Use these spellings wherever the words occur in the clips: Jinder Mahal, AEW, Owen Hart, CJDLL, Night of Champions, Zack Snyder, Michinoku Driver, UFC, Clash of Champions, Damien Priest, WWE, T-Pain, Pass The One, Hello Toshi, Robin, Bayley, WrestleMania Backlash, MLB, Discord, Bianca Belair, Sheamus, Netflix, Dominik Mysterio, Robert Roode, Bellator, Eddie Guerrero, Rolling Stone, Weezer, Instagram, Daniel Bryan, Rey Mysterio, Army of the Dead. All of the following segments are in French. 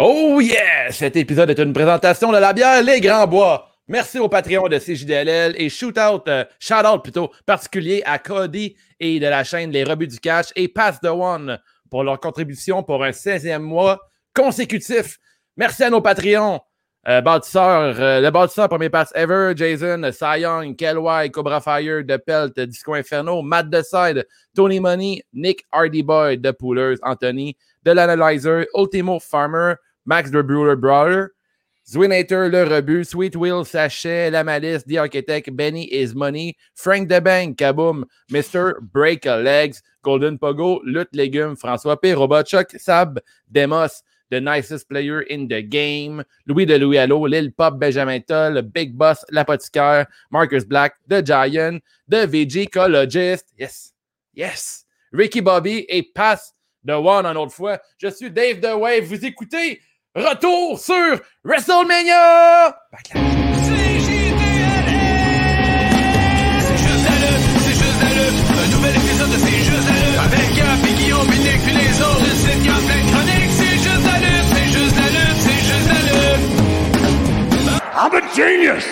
Oh yeah! Cet épisode est une présentation de la bière Les Grands Bois. Merci au Patreon de CJDLL et shout-out particulier à Cody et de la chaîne Les Rebuts du Cash et Pass the One pour leur contribution pour un 16e mois consécutif. Merci à nos Patreons. Le bâtisseur, premier pass ever, Jason, Cy Young, Kelwai, Cobra Fire, De Pelt, Disco Inferno, Matt Decide, Tony Money, Nick Hardy Boy, De Pouleuse, Anthony, De l'Analyzer, Ultimo Farmer, Max The Brewer Brawler, Zwinator, Le Rebut, Sweet Will, Sachet, La Malice, The Architect, Benny Is Money, Frank DeBang, Kaboom, Mr. Break a Legs, Golden Pogo, Lutte Légumes, François P, Robotchuck, Sab, Demos, The Nicest Player in the Game, Louis de Louis Allo, Lil Pop, Benjamin Toll, Big Boss, L'Apothicaire, Marcus Black, The Giant, The VGcologist, yes, Ricky Bobby et Pass The One en autre fois. Je suis Dave The Wave, vous écoutez Retour sur WrestleMania! C'est juste la lutte, un nouvel épisode de C'est juste la lutte, avec Gap et Guillaume et Nick, puis les autres, le site Gap, la chronique, c'est juste la lutte! I'm a genius!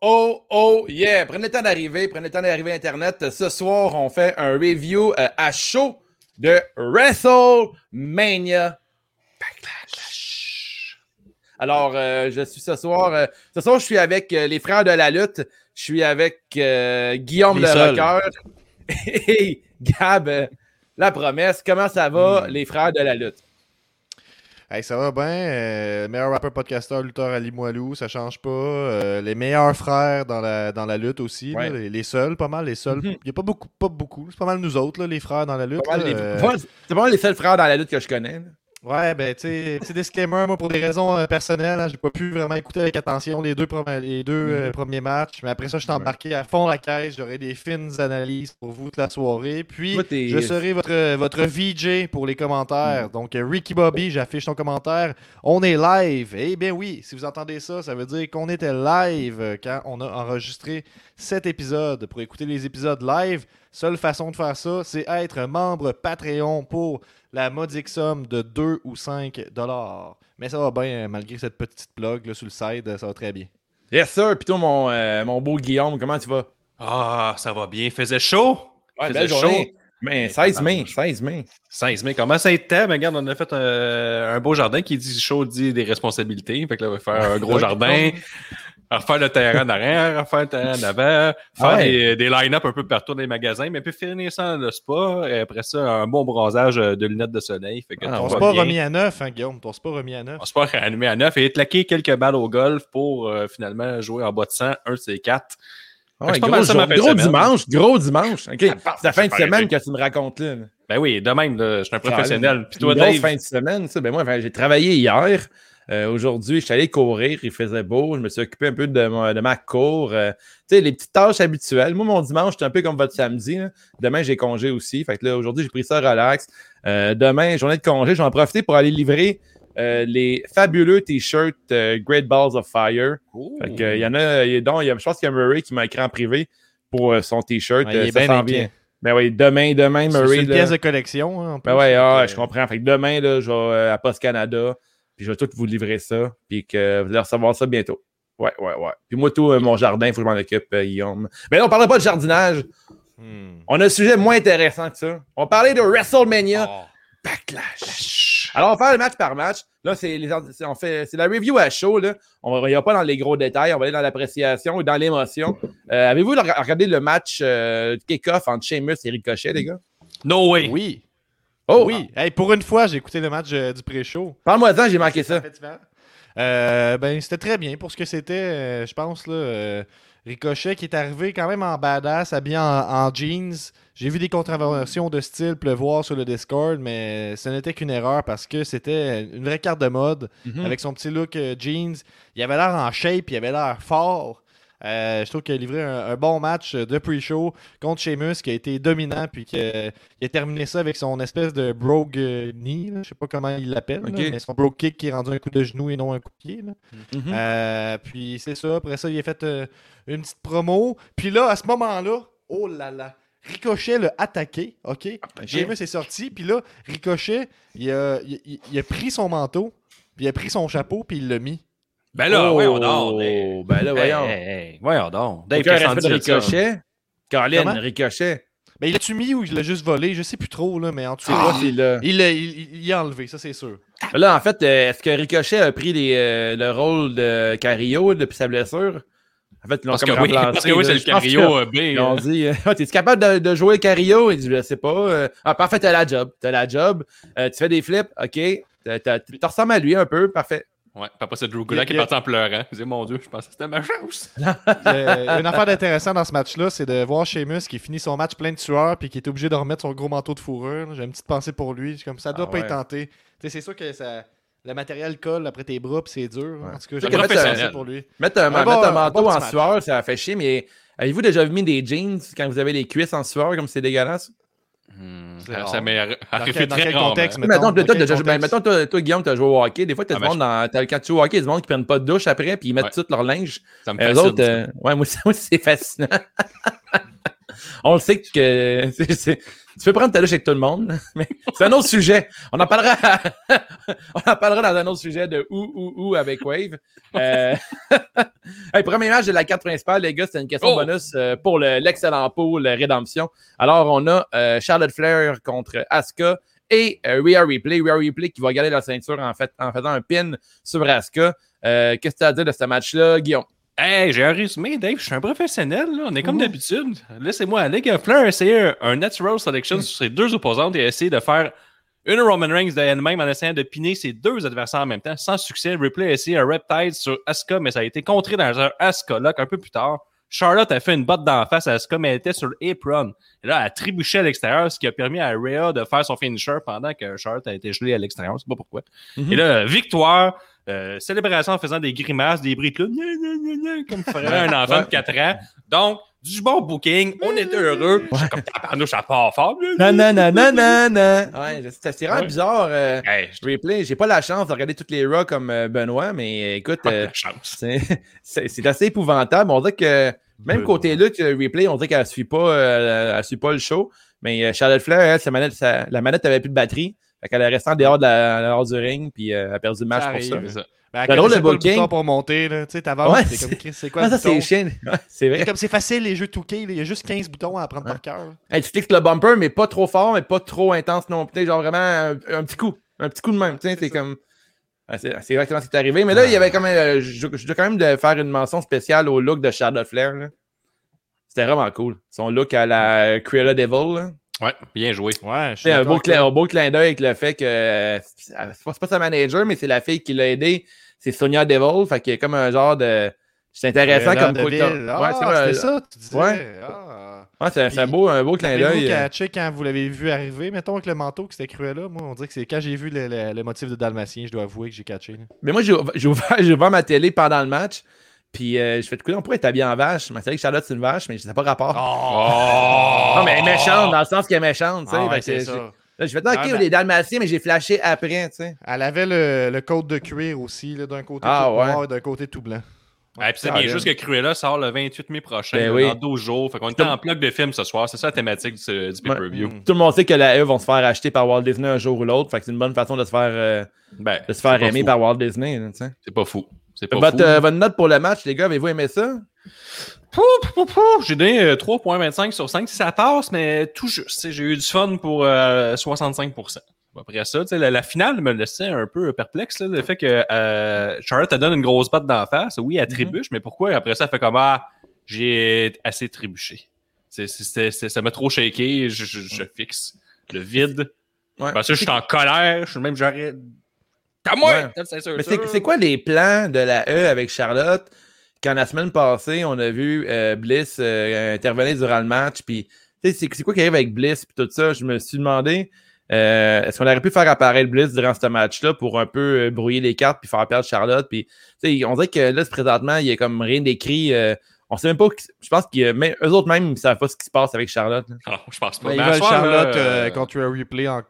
Oh, yeah! Prenez le temps d'arriver Internet. Ce soir, on fait un review à chaud de WrestleMania Backlash. Alors, je suis avec les frères de la lutte. Je suis avec Guillaume le Rocker et Gab La Promesse. Comment ça va, les frères de la lutte? Hey, ça va bien. Meilleur rappeur, podcasteur, lutteur à Limoilou, ça change pas. Les meilleurs frères dans la lutte aussi. Ouais. Là, les seuls. Il n'y a pas beaucoup. C'est pas mal nous autres, là, les frères dans la lutte. C'est pas mal les seuls frères dans la lutte que je connais. Là. Ouais, ben, tu sais, petit disclaimer, moi, pour des raisons personnelles, hein, j'ai pas pu vraiment écouter avec attention les deux premiers matchs, mais après ça, je suis embarqué à fond la caisse, j'aurai des fines analyses pour vous toute la soirée, puis je serai votre VJ pour les commentaires. Donc, Ricky Bobby, j'affiche ton commentaire, on est live, et bien oui, si vous entendez ça, ça veut dire qu'on était live quand on a enregistré cet épisode. Pour écouter les épisodes live, seule façon de faire ça, c'est être membre Patreon pour la modique somme de 2 ou 5 $. Mais ça va bien, malgré cette petite plug là, sur le side, ça va très bien. Yes sir, pis toi mon beau Guillaume, comment tu vas? Ah, ça va bien, faisait chaud! Ouais, faisait chaud! Mais 16 mai, comment ça était? Ben regarde, on a fait un beau jardin qui dit chaud, dit des responsabilités, fait que là, on va faire un gros jardin... refaire le terrain d'arrière, refaire le terrain d'avant, faire des line-up un peu partout dans les magasins, mais puis finir sans le spa, et après ça, un bon bronzage de lunettes de soleil. Fait que ton spa remis à neuf, hein, Guillaume? Ton spa remis à neuf. Ton spa remis à neuf et claquer quelques balles au golf pour finalement jouer en bas de 100, un de ces quatre. Ouais, gros dimanche. Okay. C'est la fin de semaine que tu me racontes là. Ben oui, de même, là, je suis un professionnel. Puis toi, Dave? Fin de semaine, ça, ben moi, j'ai travaillé hier. Aujourd'hui, je suis allé courir, il faisait beau, je me suis occupé un peu de ma cour. Tu sais, les petites tâches habituelles. Moi, mon dimanche, c'est un peu comme votre samedi. Là. Demain, j'ai congé aussi. Fait que là, aujourd'hui, j'ai pris ça relax. Demain, journée de congé, je vais en profiter pour aller livrer les fabuleux t-shirts Great Balls of Fire. Ooh. Fait que, je pense qu'il y a Murray qui m'a écrit en privé pour son t-shirt. Ouais, ça s'en vient. Ben oui, demain, Murray. C'est une pièce de collection. Hein, en plus. Ben oui, je comprends. Fait que demain, là, je vais à Post Canada. Puis je vais tout vous livrer ça, puis que vous allez recevoir ça bientôt. Ouais. Puis moi, tout mon jardin, il faut que je m'en occupe, Guillaume. Mais là, on ne parlait pas de jardinage. On a un sujet moins intéressant que ça. On parlait de WrestleMania Backlash. Alors, on va faire le match par match. Là, c'est la review à chaud. Là. On ne va pas dans les gros détails. On va aller dans l'appréciation et dans l'émotion. Avez-vous regardé le match kick-off entre Sheamus et Ricochet, les gars? No way. Oui. Oh oui! Hey, pour une fois, j'ai écouté le match du pré-show. Parle-moi-en, j'ai manqué ça. C'était très bien pour ce que c'était, je pense, là. Ricochet qui est arrivé quand même en badass, habillé en jeans. J'ai vu des contraventions de style pleuvoir sur le Discord, mais ce n'était qu'une erreur parce que c'était une vraie carte de mode avec son petit look jeans. Il avait l'air en shape, il avait l'air fort. Je trouve qu'il a livré un bon match de pre-show contre Sheamus qui a été dominant puis qui a terminé ça avec son espèce de brogue knee, là, je sais pas comment il l'appelle, là, mais son brogue kick qui est rendu un coup de genou et non un coup de pied. Puis c'est ça, après ça il a fait une petite promo. Puis là, à ce moment-là, oh là là, Ricochet l'a attaqué, ok? Sheamus est sorti, puis là, Ricochet, il a pris son manteau, puis il a pris son chapeau, puis il l'a mis. Ben là, voyons donc. Ben là, voyons. Voyons donc. Dave, qu'est-ce qu'on dit Ricochet? Colin, Ricochet. Ben, il l'a-tu mis ou il l'a juste volé? Je sais plus trop, là, mais en tout cas, il l'a enlevé, ça, c'est sûr. Là, en fait, est-ce que Ricochet a pris le rôle de Carrillo depuis sa blessure? En fait, ils l'ont parce que c'est le Carrillo B. Ils ont dit, t'es-tu capable de jouer Carrillo? Il dit, je sais pas. Parfait, t'as la job. Tu fais des flips, ok. T'en ressembles à lui un peu, parfait. Ouais, après ça, Drew Gulak est parti en pleurant. Il disait, mon Dieu, je pensais que c'était ma chance. Une affaire intéressante dans ce match-là, c'est de voir Sheamus qui finit son match plein de sueur puis qui est obligé de remettre son gros manteau de fourrure. J'ai une petite pensée pour lui. Comme ça, doit pas être tenté. T'sais, c'est sûr que ça, le matériel colle après tes bras puis c'est dur. Ouais. En tout cas, j'ai une pensée pour lui. Mettre un manteau en sueur, ça fait chier, mais avez-vous déjà mis des jeans quand vous avez les cuisses en sueur comme c'est dégueulasse? Ça m'est arrivé très rarement. Mettons, toi, Guillaume, t'as joué au hockey. Des fois, t'as du monde quand tu joues au hockey, il y a du monde qui prennent pas de douche après puis ils mettent tout leur linge. Ça me fascine. Moi, c'est fascinant. On le sait que tu peux prendre ta douche avec tout le monde, mais c'est un autre sujet. On en parlera dans un autre sujet de ou avec Wave. Hey, premier match de la carte principale, les gars, c'était une question bonus pour l'excellent pôle Rédemption. Alors, on a Charlotte Flair contre Asuka et Rhea Ripley. Rhea Ripley qui va garder la ceinture en faisant un pin sur Asuka. Qu'est-ce que tu as à dire de ce match-là, Guillaume? Hey, j'ai un résumé, Dave. Je suis un professionnel. Là. On est comme d'habitude. Laissez-moi aller. Flair a essayé un natural selection sur ses deux opposantes et a essayé de faire une Roman Reigns de elle-même en essayant de piner ses deux adversaires en même temps. Sans succès, Ripley a essayé un Riptide sur Asuka, mais ça a été contré dans un Asuka Lock un peu plus tard. Charlotte a fait une botte d'en face à Asuka, mais elle était sur l'apron. Et là, elle a trébuché à l'extérieur, ce qui a permis à Rhea de faire son finisher pendant que Charlotte a été gelée à l'extérieur. Je ne sais pas pourquoi. Mm-hmm. Et là, victoire. Célébration en faisant des grimaces, des briques là, comme ferait un enfant de 4 ans. Donc, du bon booking, on était heureux. J'ai comme tabarnouche à part fort. C'est vraiment bizarre. Replay, j'ai pas la chance de regarder toutes les Raw comme Benoît, mais écoute, c'est assez épouvantable. On dirait que même côté lutte, Replay, on dirait qu'elle suit pas le show. Mais Charlotte Flair, elle, la manette avait plus de batterie. Fait qu'elle est restée en dehors du ring, puis elle a perdu le match pour ça. Ben, c'est drôle le booking. Le pour monter, là. Tu sais, t'avances, c'est comme c'est quoi. Ça, c'est chiant. Ouais, c'est vrai. C'est facile, les jeux 2K, il y a juste 15 boutons à apprendre par cœur. Hey, tu cliques le bumper, mais pas trop fort, mais pas trop intense non plus. Genre vraiment un petit coup. Un petit coup de même. C'est comme. C'est exactement ce qui est arrivé. Mais là, il y avait quand même. Je dois quand même de faire une mention spéciale au look de Charlotte Flair. Là. C'était vraiment cool. Son look à la Cruella Devil. Là. Ouais, bien joué. Ouais, c'est un beau clin d'œil avec le fait que c'est pas sa manager, mais c'est la fille qui l'a aidé. C'est Sonia Devil. Fait qu'il y a comme un genre de. C'est intéressant comme quoi. Ça, tu disais. C'est un beau clin d'œil. Quand vous l'avez vu arriver, mettons avec le manteau que c'était Cruella, moi on dirait que c'est quand j'ai vu le motif de Dalmatien, je dois avouer que j'ai catché. Là. Mais moi j'ai ouvert ma télé pendant le match. Puis je fais de couler, on pourrait être habillé en vache. Mais c'est vrai que Charlotte, c'est une vache, mais ça n'a pas rapport. Oh! Non, mais elle est méchante, dans le sens qu'elle est méchante. Ah, ouais, c'est ça. Là, je fais les Dalmatiens, mais j'ai flashé après. T'sais. Elle avait le côte de cuir aussi, là, d'un côté tout noir et d'un côté tout blanc. Ouais, puis c'est bien juste que Cruella sort le 28 mai prochain, dans 12 jours. Fait qu'on est en bloc de film ce soir. C'est ça la thématique du pay-per-view. Tout le monde sait que la E vont se faire acheter par Walt Disney un jour ou l'autre. Fait que c'est une bonne façon de se faire aimer par Walt Disney. Là, c'est pas fou. Votre note pour le match, les gars, avez-vous aimé ça? J'ai donné 3.25 sur 5. Ça passe, mais tout juste. J'ai eu du fun pour 65%. Après ça, la finale me laissait un peu perplexe. Là, le fait que Charlotte elle donne une grosse batte d'en face. Oui, elle trébuche, mais pourquoi après ça, elle fait comme j'ai assez trébuché. Ça m'a trop shaké. Je fixe le vide. Ouais. Parce que je suis en colère. Je suis même genre... Mais c'est quoi les plans de la E avec Charlotte? Quand la semaine passée, on a vu Bliss intervenir durant le match. Puis, c'est quoi qui arrive avec Bliss et tout ça? Je me suis demandé est-ce qu'on aurait pu faire apparaître Bliss durant ce match-là pour un peu brouiller les cartes puis faire perdre Charlotte? Puis, on dirait que là, présentement, il n'y a comme rien d'écrit. On sait même pas. Je pense qu'eux autres même ne savent pas ce qui se passe avec Charlotte. Ah, je pense pas. Mais Charlotte contre un replay en.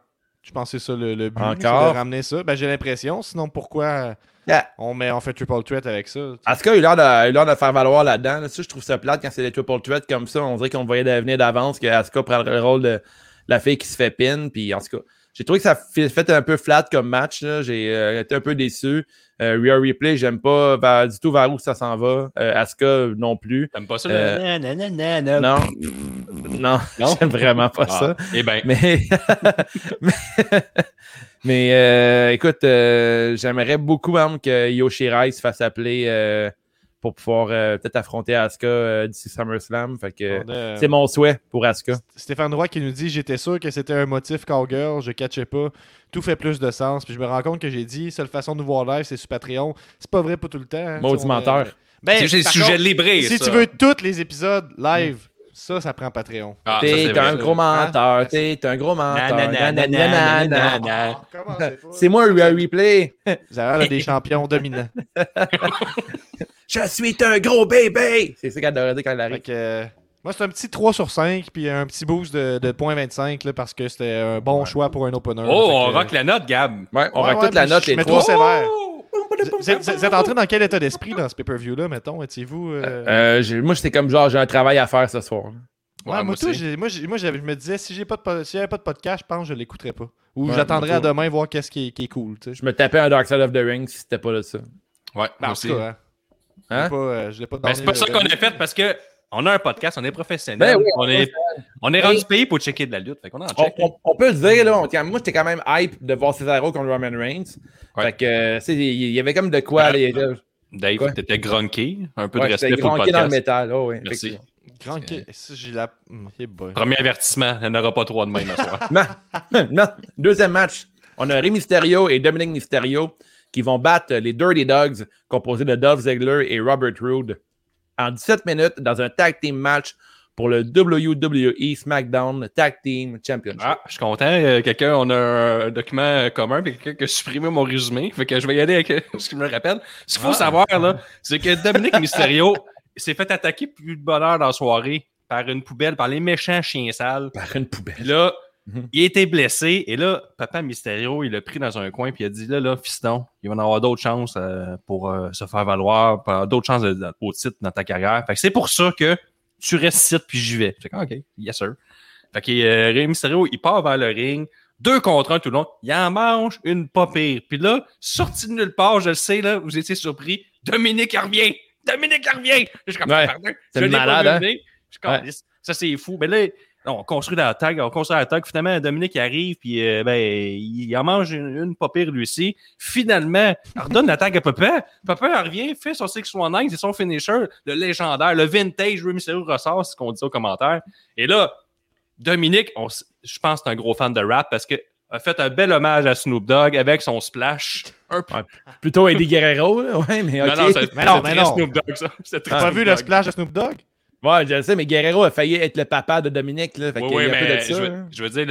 Je pense que c'est ça le but, de ramener ça. Ben, j'ai l'impression. Sinon, pourquoi Yeah. On fait triple threat avec ça. En tout cas, il a l'air de faire valoir là-dedans. Là, ça, je trouve ça plate quand c'est des triple threats comme ça. On dirait qu'on voyait l'avenir d'avance, que Asuka prend le rôle de la fille qui se fait pin. Puis en tout cas, j'ai trouvé que ça fait un peu flat comme match. Là. J'ai été un peu déçu. Rhea Ripley, j'aime pas du tout vers où ça s'en va. Asuka non plus. T'aimes pas ça? Non. Non, j'aime vraiment pas ça. Eh ben. Mais écoute, j'aimerais beaucoup même que Io Shirai se fasse appeler pour pouvoir peut-être affronter Asuka d'ici SummerSlam. Fait que, c'est mon souhait pour Asuka. Stéphane Roy qui nous dit « J'étais sûr que c'était un motif cowgirl, je catchais pas. Tout fait plus de sens. » Puis je me rends compte que j'ai dit « Seule façon de nous voir live, c'est sur Patreon. » C'est pas vrai pour tout le temps. Hein, maudit menteur. Ben, c'est sujet libré, si ça. Tu veux tous les épisodes live... Ça prend Patreon. Ah, t'es un gros menteur, t'es un gros menteur. C'est moi, Rhea Ripley. Vous avez l'air des champions dominants. Je suis un gros bébé. C'est ça qu'elle devrait dire quand elle arrive. Moi, c'est un petit 3/5, puis un petit boost de 0.25 parce que c'était un bon choix pour un opener. Oh, on rock la note, Gab. Ouais, on rock toute la note, les trois. Sévère. Vous êtes entré dans quel état d'esprit dans ce pay-per-view-là, mettons? Étiez-vous... moi, j'étais comme genre, j'ai un travail à faire ce soir. Ouais, moi, je me disais, si j'avais pas de podcast, je pense que je l'écouterais pas. Ou j'attendrais à demain voir qu'est-ce qui est cool. T'sais. Je me tapais un Dark Side of the Ring si c'était pas là ça. Ouais, moi aussi. Hein? Mais c'est pas ça qu'on a fait parce que on a un podcast, on est professionnel. Ben oui, on est rendu payé pour checker de la lutte. Fait qu'on en check. On peut le dire, là, moi, j'étais quand même hype de voir Cesaro contre Roman Reigns. Ouais. Fait que, il y avait comme de quoi. Dave, quoi? T'étais grunqué. Un peu de respect pour le podcast. Grunqué dans le métal. Oh, oui, merci. Grunqué. Premier avertissement, il n'y en aura pas trois de même. Non. Deuxième match, on a Rey Mysterio et Dominik Mysterio qui vont battre les Dirty Dogs composés de Dolph Ziggler et Robert Roode. En 17 minutes, dans un tag team match pour le WWE SmackDown Tag Team Championship. Ah, je suis content. On a un document commun, puis quelqu'un qui a supprimé mon résumé. Fait que je vais y aller avec ce qu'il me rappelle. Ce qu'il faut savoir, là, c'est que Dominik Mysterio s'est fait attaquer plus de bonne heure dans la soirée par une poubelle, par les méchants chiens sales. Par une poubelle. Puis là, il a été blessé. Et là, Papa Mysterio, il l'a pris dans un coin, puis il a dit, là, fiston, il va en avoir d'autres chances pour se faire valoir, d'autres chances au titre dans ta carrière. Fait que c'est pour ça que tu restes puis j'y vais. Fait que, OK, yes sir. Fait que Rey Mysterio, il part vers le ring, 2 contre 1 tout le long, il en mange une pas pire. Puis là, sorti de nulle part, je le sais, là, vous étiez surpris, Dominik revient! Je suis comme, pardon, c'est le malade, hein? Ça, c'est fou. Mais là, on construit la tag. Finalement, Dominik arrive, puis il en mange une pas pire lui aussi. Finalement, il redonne la tag à Papa. Papa revient, fait son 619, c'est son finisher, le légendaire, le vintage, Rey Mysterio ressort, c'est ce qu'on dit aux commentaires. Et là, Dominik, je pense que c'est un gros fan de rap parce que a fait un bel hommage à Snoop Dogg avec son splash. Plutôt Eddie Guerrero, là. Ouais, mais OK. Non, Snoop Dogg, ça. T'as pas vu le splash de Snoop Dogg? Ouais, je le sais, mais Guerrero a failli être le papa de Dominik. Là, fait oui, qu'il y a un peu de ça. Je veux dire,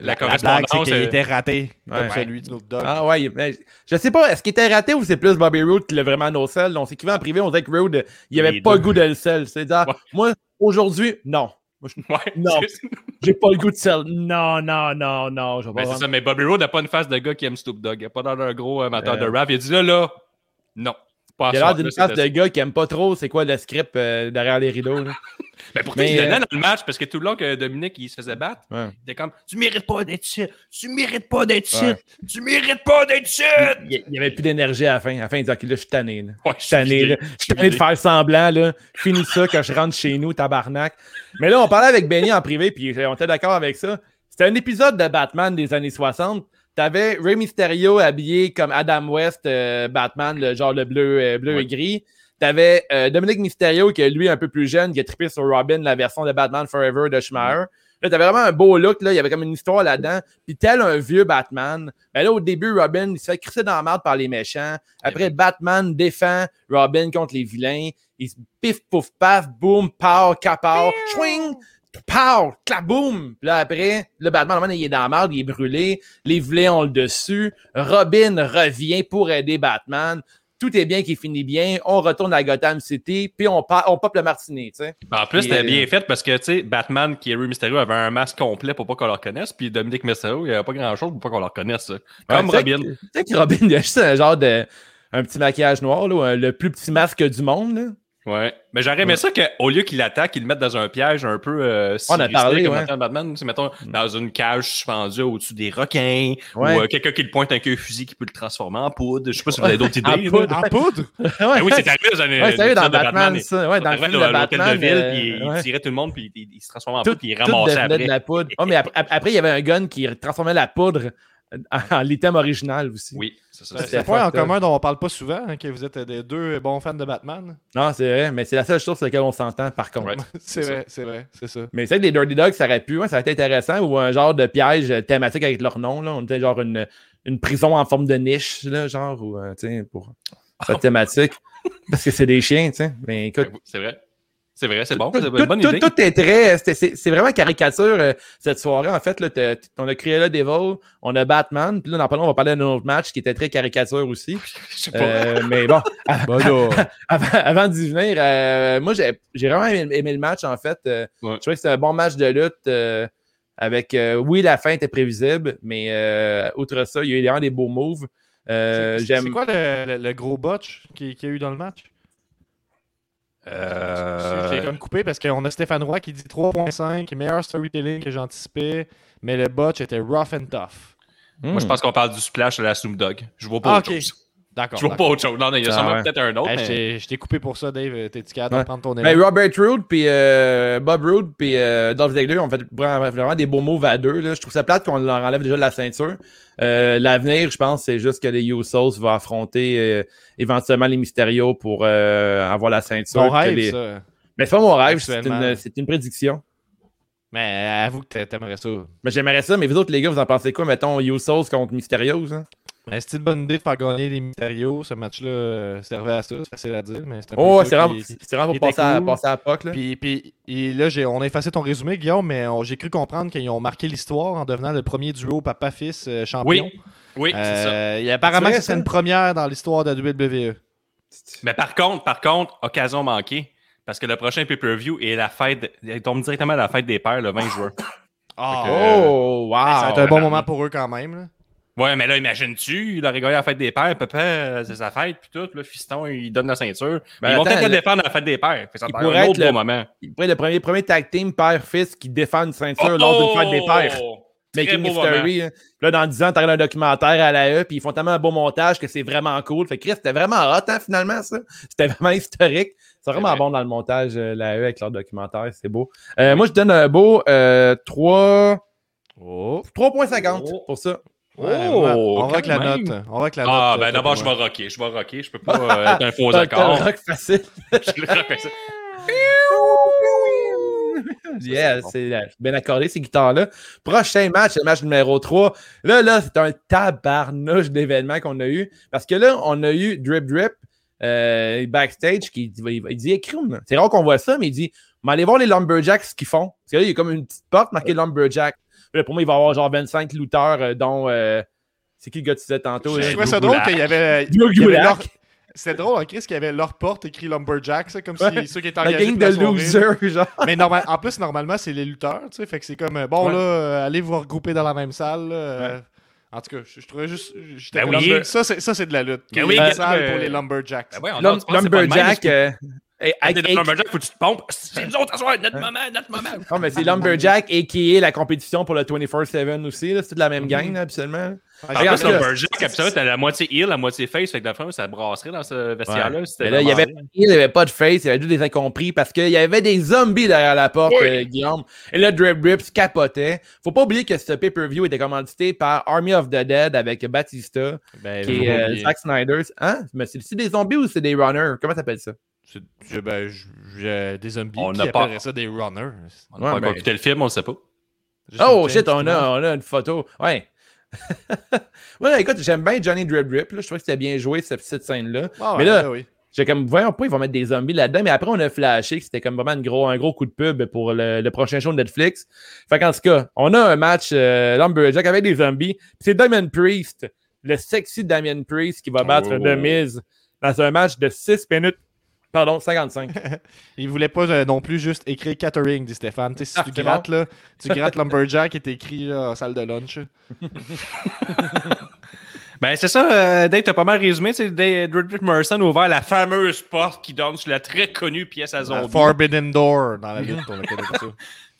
la correspondance... c'est qu'il était raté, comme celui de Snoop Dogg. Ah ouais, mais je sais pas, est-ce qu'il était raté ou c'est plus Bobby Roode qui l'a vraiment no sell? On s'écrivait en privé, on disait que Roode, il avait pas le goût de le sell. C'est-à-dire, moi, aujourd'hui, non. Non, j'ai pas le goût de sell. Non. C'est ça, mais Bobby Roode n'a pas une face de gars qui aime Snoop Dogg. Il n'a pas l'air d'un gros amateur de rap. Il a dit là, non. Il a l'air d'une classe de gars qui aime pas trop c'est quoi le script derrière les rideaux. Mais pourtant, il donnait dans le match, parce que tout le long que Dominik il se faisait battre, il était comme « Tu mérites pas d'être ici! » Il n'y avait plus d'énergie à la fin. À la fin, il disait « OK, là, je suis tanné. Je suis tanné de faire semblant. Là. Finis ça quand je rentre chez nous, tabarnak. » Mais là, on parlait avec Benny en privé, puis on était d'accord avec ça. C'était un épisode de Batman des années 60. T'avais Rey Mysterio habillé comme Adam West, Batman, genre le bleu et gris. T'avais Dominik Mysterio, qui est lui un peu plus jeune, qui a trippé sur Robin, la version de Batman Forever de Schumacher. Là, t'avais vraiment un beau look, là. Il y avait comme une histoire là-dedans. Puis tel un vieux Batman. Mais là, au début, Robin, il se fait crisser dans la merde par les méchants. Après, Batman défend Robin contre les vilains. Il se pif, pouf, paf, boum, pow, kapow, chouing! Pow! Claboum! Puis là, après, le Batman, il est dans la merde, il est brûlé. Les vilains ont le dessus. Robin revient pour aider Batman. Tout est bien qui finit bien. On retourne à Gotham City, puis on pop le martinet, tu sais. En plus, c'était bien fait parce que, tu sais, Batman qui est Rey Mysterio avait un masque complet pour pas qu'on le reconnaisse, puis Dominik Mysterio, il n'y avait pas grand-chose pour pas qu'on le reconnaisse. Comme Robin. Tu sais que Robin, il y a juste un genre de... un petit maquillage noir, là, le plus petit masque du monde. Là. Ouais. Mais j'aurais aimé ça qu'au lieu qu'il l'attaque, il le mette dans un piège un peu on a parlé, comme Batman, c'est mettons dans une cage suspendue au-dessus des requins, ou quelqu'un qui le pointe avec un fusil qui peut le transformer en poudre. Je sais pas si vous avez d'autres idées. En poudre? Ouais, oui, c'est arrivé dans Batman. Ça. Ouais, dans le film de Batman. De ville, puis il tirait tout le monde, puis il se transformait en poudre, puis il ramassait après. De la poudre. Oh, mais après, il y avait un gun qui transformait la poudre en l'item original aussi. Oui, ça. C'est un point en commun dont on parle pas souvent, hein, que vous êtes des deux bons fans de Batman. Non, c'est vrai, mais c'est la seule chose sur laquelle on s'entend par contre. Ouais, c'est vrai, c'est ça. Mais c'est vrai que les Dirty Dogs, ça aurait pu, ça aurait été intéressant, ou un genre de piège thématique avec leur nom, là. On était genre une prison en forme de niche, là, genre, ou, pour cette thématique. Parce que c'est des chiens, tu sais. Mais écoute. C'est vrai, c'est bon. Tout est très... C'est vraiment caricature, cette soirée. En fait, là, on a Cruella Devil, on a Batman, puis là, on va parler d'un autre match qui était très caricature aussi. Je sais pas. Mais bon, avant d'y venir, moi, j'ai vraiment aimé le match, en fait. Je trouvais que c'était un bon match de lutte avec... oui, la fin était prévisible, mais outre ça, il y a eu vraiment des beaux moves. C'est quoi le gros botch qu'il y a eu dans le match? Je l'ai comme coupé parce qu'on a Stéphane Roy qui dit 3.5, meilleur storytelling que j'anticipais, mais le botch était rough and tough. Moi, je pense qu'on parle du splash de la Snoop Dogg. Je vois pas autre chose. D'accord. Je vois pas autre chose. Non, il y a sûrement peut-être un autre. Je t'ai coupé pour ça, Dave. T'es-tu capable de prendre ton élan? Mais Robert Roode, puis Bob Roode, puis Dolph Ziggler ont fait vraiment des beaux moves à deux. Là. Je trouve ça plate qu'on leur enlève déjà de la ceinture. L'avenir, je pense, c'est juste que les Usos vont affronter éventuellement les Mysterio pour avoir la ceinture. Mon rêve, ça. Mais c'est pas mon rêve, c'est une prédiction. Mais avoue que t'aimerais ça. Mais j'aimerais ça, mais vous autres, les gars, vous en pensez quoi? Mettons Usos contre Mysterio, hein? Mais c'était une bonne idée de faire gagner les Mysterio. Ce match-là servait à ça, c'est facile à dire. Mais c'est vraiment pour passer à POC. Là. Puis là, on a effacé ton résumé, Guillaume, mais j'ai cru comprendre qu'ils ont marqué l'histoire en devenant le premier duo papa-fils champion. Oui, c'est ça. Et apparemment, c'est une première dans l'histoire de la WWE. Mais par contre, occasion manquée, parce que le prochain pay-per-view est la fête. Ils tombent directement à la fête des pères le 20 juin. Oh, wow! Ça va être un bon moment pour eux quand même. Là. Ouais, mais là, imagines-tu, il a rigolé à la fête des pères, papa, c'est sa fête, puis tout, le fiston, il donne la ceinture. Ben, ils vont peut-être défendre la fête des pères. Ça il pourrait être bon moment. Il pourrait être le premier tag team père-fils qui défend une ceinture lors d'une fête des pères. Making History. Hein. Là, dans 10 ans, t'as un documentaire à la E, puis ils font tellement un beau montage que c'est vraiment cool. Fait que Chris, c'était vraiment hot, hein, finalement, ça. C'était vraiment historique. C'est vraiment bon dans le montage, la E, avec leur documentaire. C'est beau. Moi, je donne un beau 3.50 pour ça. Ouais, on rock la note. Ah, ben d'abord, je vais rocker. Je peux pas être un faux accord. Je rock facile. Je le rock facile. Yeah, c'est bien accordé, ces guitares-là. Prochain match, le match numéro 3. Là, c'est un tabarnouche d'événements qu'on a eu. Parce que là, on a eu Drip backstage qui dit « C'est rare qu'on voit ça, mais il dit « Mais allez voir les Lumberjacks, ce qu'ils font. » Parce que là, il y a comme une petite porte marquée « Lumberjack ». Là, pour moi, il va y avoir genre 25 lutteurs, dont. C'est qui le gars que tu disais tantôt? Je trouvais ça drôle qu'il y avait. C'est drôle, hein, Chris, qu'il y avait leur porte écrit Lumberjack, ça, comme si ceux qui étaient engagés. La gang de losers, genre. Mais en plus, normalement, c'est les lutteurs, tu sais. Fait que c'est comme, allez vous regrouper dans la même salle. En tout cas, je trouvais juste. Ça, c'est de la lutte. Ben oui, une salle pour les Lumberjacks. Ben ouais, Lumberjack. Avec des Lumberjack, faut que tu te pompes. C'est nous autres à soir, notre moment. Non, mais c'est Lumberjack et qui est la compétition pour le 24-7 aussi. Là, c'est de la même gang, là, habituellement. En plus, Lumberjack, absolument, t'as la moitié heel, la moitié face. Fait que la fin, ça brasserait dans ce vestiaire-là. Mais là, il n'y avait pas de heel, il n'y avait pas de face. Il y avait juste des incompris parce qu'il y avait des zombies derrière la porte, Guillaume. Et là, Drip Rips capotait. Faut pas oublier que ce pay-per-view était commandité par Army of the Dead avec Batista, qui est Zack Snyder. Hein? Mais c'est des zombies ou c'est des runners? Comment t'appelles ça? Des zombies on qui appelleraient ça des runners. On n'a pas écouté le film, on le sait pas. Oh shit, on a une photo. Ouais. Ouais, écoute, j'aime bien Johnny Drip Drip. Je trouvais que c'était bien joué, cette petite scène-là. Ah, mais là, j'ai comme, voyons pas, ils vont mettre des zombies là-dedans. Mais après, on a flashé que c'était comme vraiment un gros coup de pub pour le prochain show de Netflix. Fait qu'en tout cas, on a un match Lumberjack avec des zombies. C'est Damien Priest, le sexy Damien Priest qui va battre The Miz dans un match de 6 minutes. Pardon, 55. Il voulait pas non plus juste écrire catering, dit Stéphane. Si tu grattes, là, tu grattes Lumberjack et t'écris en salle de lunch. Ben, c'est ça, Dave, t'as pas mal résumé. Robert Morrison a ouvert la fameuse porte qui donne sur la très connue pièce à zombie. Forbidden Door dans la lutte, on a connu ça.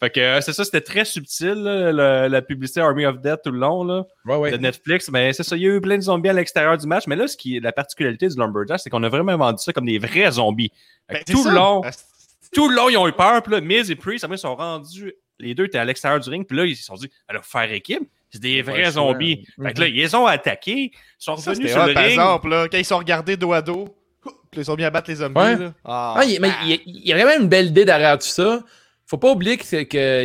Fait que c'est ça, c'était très subtil, là, la publicité Army of Dead tout le long là, de Netflix. Mais c'est ça, il y a eu plein de zombies à l'extérieur du match. Mais là, ce qui est la particularité du Lumberjack, c'est qu'on a vraiment vendu ça comme des vrais zombies. Ben, tout le long, ils ont eu peur. Puis là, Miz et Priest, après, ils sont rendus. Les deux étaient à l'extérieur du ring. Puis là, ils se sont dit, alors, faire équipe. C'est des vrais zombies. Fait que là, ils les ont attaqués. Ils sont revenus sur le ring. Par exemple, là, quand ils sont regardés dos à dos, ils sont bien à battre les zombies. Ouais. Là. Il y a vraiment une belle idée derrière tout ça. Faut pas oublier qu'il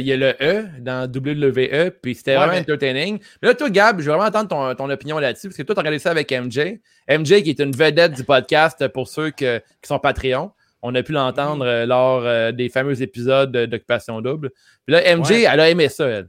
y a le E dans WWE, puis c'était vraiment entertaining. Mais là, toi, Gab, je veux vraiment entendre ton opinion là-dessus, parce que toi, t'as regardé ça avec MJ. MJ, qui est une vedette du podcast pour ceux qui sont Patreon. On a pu l'entendre lors des fameux épisodes d'Occupation Double. Puis là, MJ, elle a aimé ça, elle.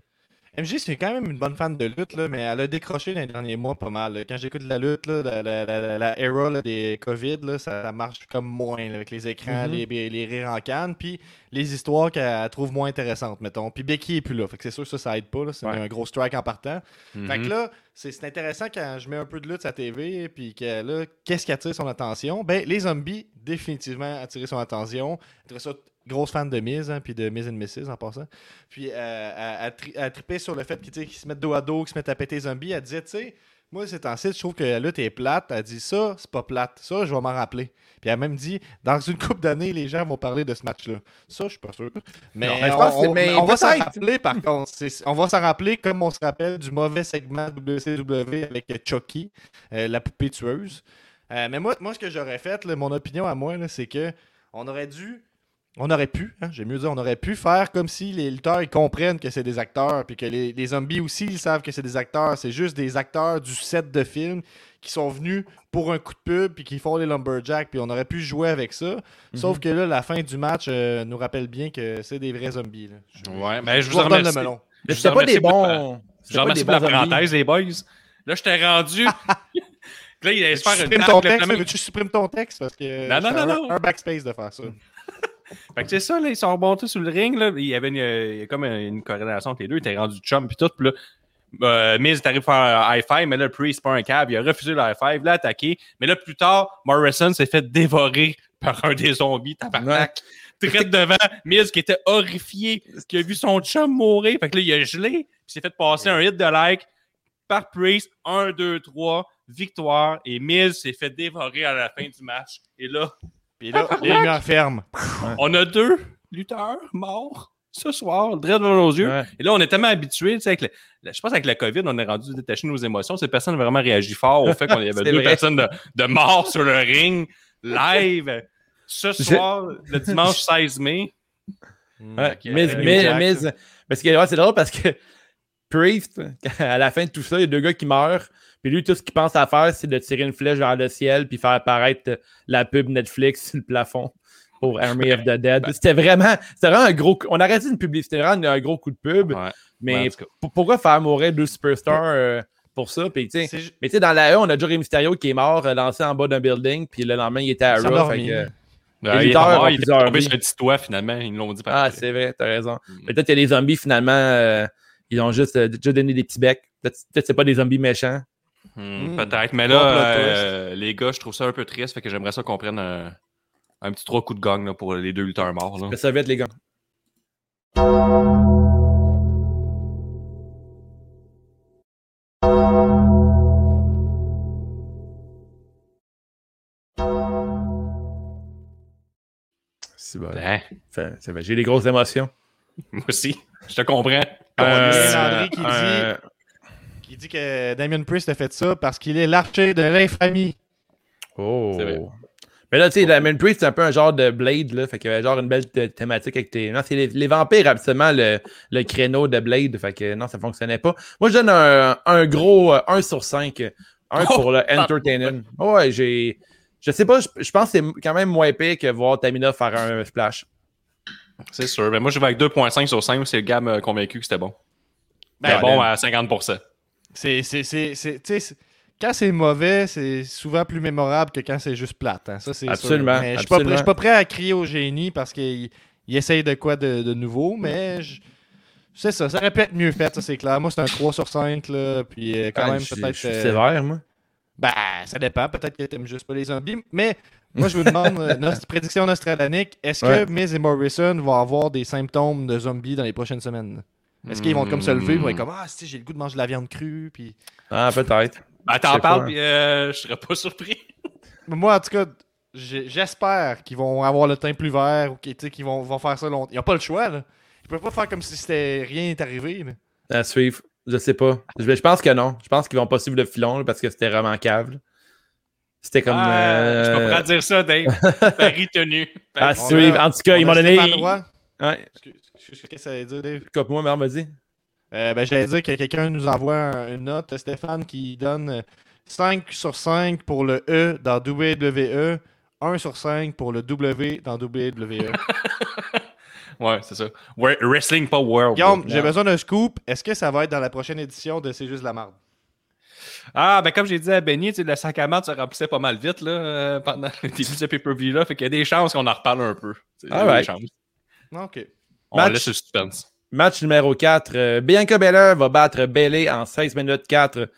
MJ, c'est quand même une bonne fan de lutte, là, mais elle a décroché dans les derniers mois pas mal. Là. Quand j'écoute la lutte, là, la era là, des COVID, là, ça marche comme moins là, avec les écrans, les rires en canne, puis les histoires qu'elle trouve moins intéressantes, mettons. Puis Becky est plus là, fait que c'est sûr que ça aide pas. Là, c'est un gros strike en partant. Fait que là, c'est intéressant quand je mets un peu de lutte à la TV, puis que là, qu'est-ce qui attire son attention? Ben, les zombies, définitivement, attirent son attention. Grosse fan de Miz, hein, puis de Miz and Mrs. en passant. Puis à triper sur le fait qu'ils se mettent dos à dos, qu'ils se mettent à péter les zombies. Elle disait, tu sais, moi, ces temps-ci, je trouve que la lutte est plate. Elle dit, ça, c'est pas plate. Ça, je vais m'en rappeler. Puis elle a même dit, dans une couple d'années, les gens vont parler de ce match-là. Ça, je suis pas sûr. Mais on va s'en rappeler, par contre. On va s'en rappeler comme on se rappelle du mauvais segment WCW avec Chucky, la poupée tueuse. Mais moi, ce que j'aurais fait, là, mon opinion à moi, là, c'est que on aurait pu faire comme si les lutteurs ils comprennent que c'est des acteurs, puis que les zombies aussi ils savent que c'est des acteurs, c'est juste des acteurs du set de film qui sont venus pour un coup de pub puis qui font les Lumberjacks, puis on aurait pu jouer avec ça. Sauf que là, la fin du match nous rappelle bien que c'est des vrais zombies. Là. Je vous en remercie. Le melon. C'était pas des bons. Je vous remercie pour la parenthèse, les boys. Là, je t'ai rendu. Là, il allait se faire une table. Veux-tu supprimer ton texte? Parce que non. Un backspace de faire ça. Fait que c'est ça, là, ils sont remontés sur le ring. Là. Il y avait une corrélation entre les deux. Il était rendu chum pis tout. Puis là, Miz est arrivé pour faire un high five, mais là, Priest, c'est pas un câble. Il a refusé le high five, l'a attaqué. Mais là, plus tard, Morrison s'est fait dévorer par un des zombies, tabarnak. Direct devant Miz qui était horrifié, qui a vu son chum mourir. Fait que là, il a gelé, puis s'est fait passer un hit de like par Priest. 1, 2, 3, victoire. Et Miz s'est fait dévorer à la fin du match. Et là. Et là, les murs ferment. On a 2 lutteurs morts ce soir, direct devant nos yeux. Ouais. Et là, on est tellement habitués. Je pense qu'avec la COVID, on est rendu détaché de nos émotions. Ces personnes ont vraiment réagi fort au fait qu'on y avait 2 personnes de morts sur le ring, live, ce soir, le dimanche 16 mai. Parce que ouais, c'est drôle parce que Priest, à la fin de tout ça, il y a 2 gars qui meurent. Puis lui, tout ce qu'il pense à faire, c'est de tirer une flèche vers le ciel puis faire apparaître la pub Netflix sur le plafond pour Army of the Dead. C'était vraiment un gros... On aurait dit une publicité, c'était vraiment un gros coup de pub. Ouais. Mais pourquoi faire mourir 2 superstars pour ça? Puis, mais tu sais, dans la E, on a Rey Mysterio qui est mort, lancé en bas d'un building, puis le lendemain, il était à Raw. Il est tombé sur un petit toit, finalement. Ils l'ont dit par après. C'est vrai, t'as raison. Peut-être qu'il y a des zombies, finalement, ils ont juste donné des petits becs. Peut-être c'est pas des zombies méchants. Peut-être, mais là, les gars, je trouve ça un peu triste, fait que j'aimerais ça qu'on prenne un petit 3 coups de gang là, pour les 2 lutteurs morts. Là. Ça va être les gars. C'est bon. Ça va, j'ai des grosses émotions. Moi aussi, je te comprends. Landry qui dit... Il dit que Damien Priest a fait ça parce qu'il est l'archer de l'infamie. Oh! C'est vrai. Mais là, tu sais, Damien Priest, c'est un peu un genre de Blade, là. Fait qu'il y avait genre une belle thématique avec tes... Non, c'est les vampires, absolument, le créneau de Blade. Fait que non, ça fonctionnait pas. Moi, je donne un gros 1 sur 5. 1 pour le entertainment. Ouais, je sais pas, je pense que c'est quand même moins pire que voir Tamina faire un splash. C'est sûr. Mais moi, je vais avec 2.5 sur 5. C'est le gars m'a convaincu que c'était bon. Ben, bon à 50%. Quand c'est mauvais, c'est souvent plus mémorable que quand c'est juste plate. Hein. Ça, c'est absolument. Je ne suis pas prêt à crier au génie parce qu'il essaye de quoi de nouveau, mais c'est ça. Ça aurait pu être mieux fait, ça, c'est clair. Moi, c'est un 3 sur 5. Là, puis quand même, peut-être. Je suis sévère, moi. Ben, ça dépend. Peut-être que t'aimes juste pas les zombies. Mais moi, je vous demande, notre prédiction nostradaméque, est-ce que Miz et Morrison vont avoir des symptômes de zombies dans les prochaines semaines? Est-ce qu'ils vont comme se lever et vont être comme « Ah, si j'ai le goût de manger de la viande crue. » Puis... Ah, peut-être. Ben, t'en parles puis je serais pas surpris. Moi, en tout cas, j'espère qu'ils vont avoir le teint plus vert ou qu'ils vont faire ça longtemps. Ils n'ont pas le choix, là. Ils peuvent pas faire comme si c'était rien n'est arrivé. Mais... À suivre. Je sais pas. Je pense que non. Je pense qu'ils vont pas suivre le filon là, parce que c'était remarquable. C'était comme... Je comprends dire ça, Dave. Paris tenu. À suivre. En tout cas, ils m'ont donné... Ouais. Qu'est-ce que ça allait dire, Dave? Coupe-moi, Mère m'a dit. J'allais dire que quelqu'un nous envoie une note. Stéphane qui donne 5 sur 5 pour le E dans WWE, 1 sur 5 pour le W dans WWE. Ouais, c'est ça. Wrestling, pas World. Guillaume, j'ai besoin d'un scoop. Est-ce que ça va être dans la prochaine édition de C'est juste la marde? Ah, ben comme j'ai dit à Benny, le sac à marde se remplissait pas mal vite là, pendant le début de ce pay-per-view-là. Fait qu'il y a des chances qu'on en reparle un peu. Right. Des chances. OK. On laisse le suspense. Match numéro 4. Bianca Belair va battre Bayley en 16 minutes 4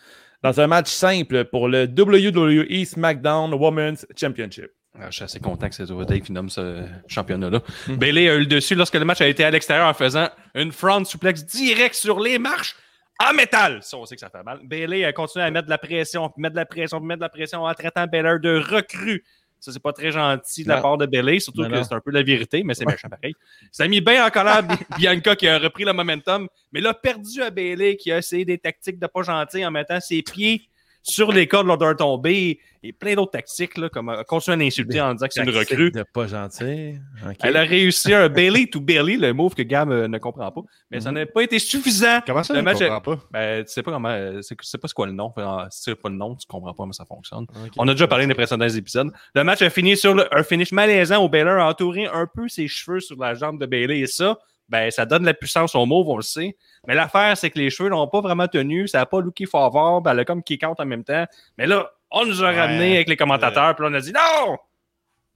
dans un match simple pour le WWE SmackDown Women's Championship. Alors, je suis assez content que c'est Dave qui nomme ce championnat-là. Bayley a eu le dessus lorsque le match a été à l'extérieur en faisant une front suplex direct sur les marches en métal. Ça, on sait que ça fait mal. Bayley a continué à mettre de la pression, puis mettre de la pression, puis mettre de la pression en traitant Belair de recrue. Ça, c'est pas très gentil de la part de Bayley, surtout que c'est un peu la vérité, mais c'est méchant pareil. Ça a mis bien en colère Bianca qui a repris le momentum, mais l'a perdu à Bayley qui a essayé des tactiques de pas gentil en mettant ses pieds sur les cordes lors d'un tombé et plein d'autres tactiques, là, comme continuer à l'insulter en disant que c'est une recrue. De pas gentil. Okay. Elle a réussi un Bayley to Bayley, le move que Gab ne comprend pas, mais ça n'a pas été suffisant. Comment ça, ne comprends pas? Ben, tu sais pas comment, c'est pas ce quoi le nom. Si tu sais pas le nom, tu comprends pas comment ça fonctionne. Okay. On a déjà parlé des précédents épisodes. Le match a fini sur un finish malaisant où Bayley a entouré un peu ses cheveux sur la jambe de Bayley et ça, ben, ça donne la puissance au move, on le sait. Mais l'affaire, c'est que les cheveux n'ont pas vraiment tenu. Ça n'a pas looké favor. Ben, elle a comme kick out en même temps. Mais là, on nous a ramené avec les commentateurs. Puis on a dit non!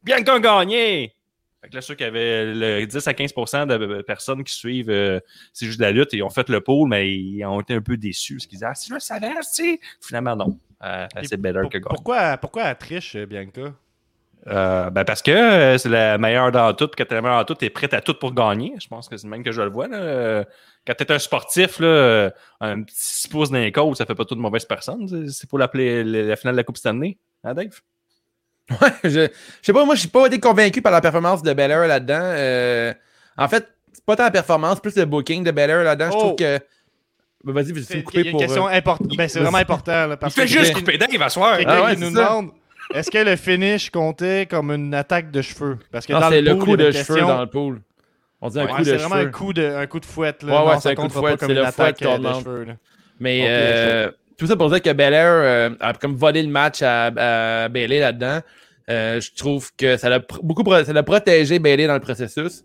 Bianca a gagné! Fait que là, ceux qui avaient le 10 à 15% de personnes qui suivent C'est juste de la lutte, ils ont fait le pool, mais ils ont été un peu déçus. Parce qu'ils disaient si je le savais, si! Finalement, non. C'est better que gagner. Pourquoi elle triche, Bianca? Parce que c'est la meilleure dans tout, puis quand t'es la meilleure dans tout, t'es prête à tout pour gagner. Je pense que c'est le même que je le vois. Là. Quand t'es un sportif, là, un petit 6 pouces dans les côtes, ça fait pas toute mauvaise personne. C'est pour l'appeler la finale de la Coupe Stanley, hein, Dave? Ouais, je sais pas, moi je suis pas été convaincu par la performance de Belair là-dedans. En fait, c'est pas tant la performance, plus le booking de Belair là-dedans. Je trouve que. Ben, vas-y, je vais me couper pour. C'est vraiment important. Là, parce il fait juste couper Dave à soir. Est-ce que le finish comptait comme une attaque de cheveux? Parce que non, dans c'est le coup de cheveux dans le pool. On dit un coup de cheveux. C'est vraiment un coup de fouette. Là. Non, c'est un coup de fouette. C'est le fouette de cheveux. Là. Mais tout ça pour dire que Belair a comme volé le match à Bayley là-dedans. Je trouve que ça l'a protégé Bayley dans le processus.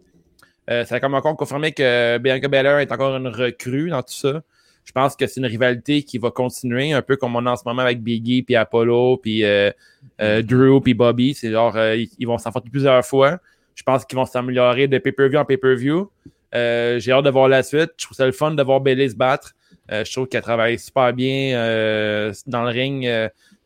Ça a comme encore confirmé que Bianca Belair est encore une recrue dans tout ça. Je pense que c'est une rivalité qui va continuer, un peu comme on a en ce moment avec Biggie, puis Apollo, puis Drew, puis Bobby. C'est genre, ils vont s'enfoncer plusieurs fois. Je pense qu'ils vont s'améliorer de pay-per-view en pay-per-view. J'ai hâte de voir la suite. Je trouve ça le fun de voir Bayley se battre. Je trouve qu'elle travaille super bien dans le ring.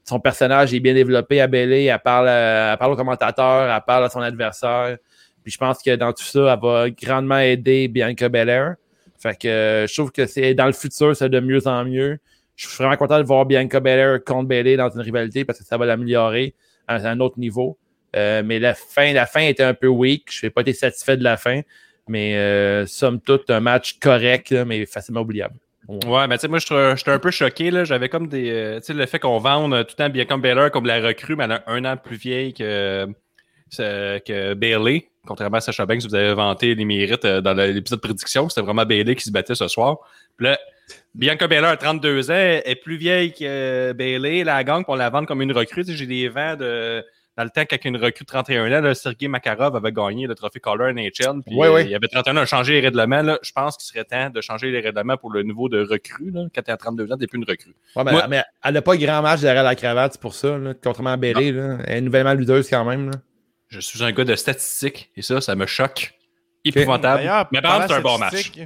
Son personnage est bien développé à Bayley. Elle parle aux commentateurs, elle parle à son adversaire. Puis je pense que dans tout ça, elle va grandement aider Bianca Belair. Fait que je trouve que c'est dans le futur, c'est de mieux en mieux. Je suis vraiment content de voir Bianca Belair contre Bayley dans une rivalité parce que ça va l'améliorer à un autre niveau. Mais la fin était un peu weak. Je n'ai pas été satisfait de la fin. Mais somme toute, un match correct, là, mais facilement oubliable. Ouais, mais tu sais, moi, j'étais un peu choqué. Là. J'avais comme des. Tu sais, le fait qu'on vende tout le temps Bianca Belair comme la recrue, mais elle a un an plus vieille que Bayley. Contrairement à Sacha Banks, vous avez vanté les mérites dans l'épisode prédiction. C'était vraiment Bayley qui se battait ce soir. Puis là, Bianca Belair a 32 ans, est plus vieille que Bayley. La gang, on la vend comme une recrue. Tu sais, j'ai des vents dans le temps qu'avec une recrue de 31 ans, là, Sergei Makarov avait gagné le trophée Collar NHL. Puis il avait 31 ans, a changé les règlements. Là. Je pense qu'il serait temps de changer les règlements pour le niveau de recrue. Là. Quand tu as 32 ans, tu n'es plus une recrue. Ouais, ben, moi, mais elle n'a pas grand match derrière la cravate, c'est pour ça. Là, contrairement à Bayley, là, elle est nouvellement ludeuse quand même. Là. Je suis un gars de statistiques et ça me choque. Épouvantable. D'ailleurs, mais par contre, c'est un bon match. Tu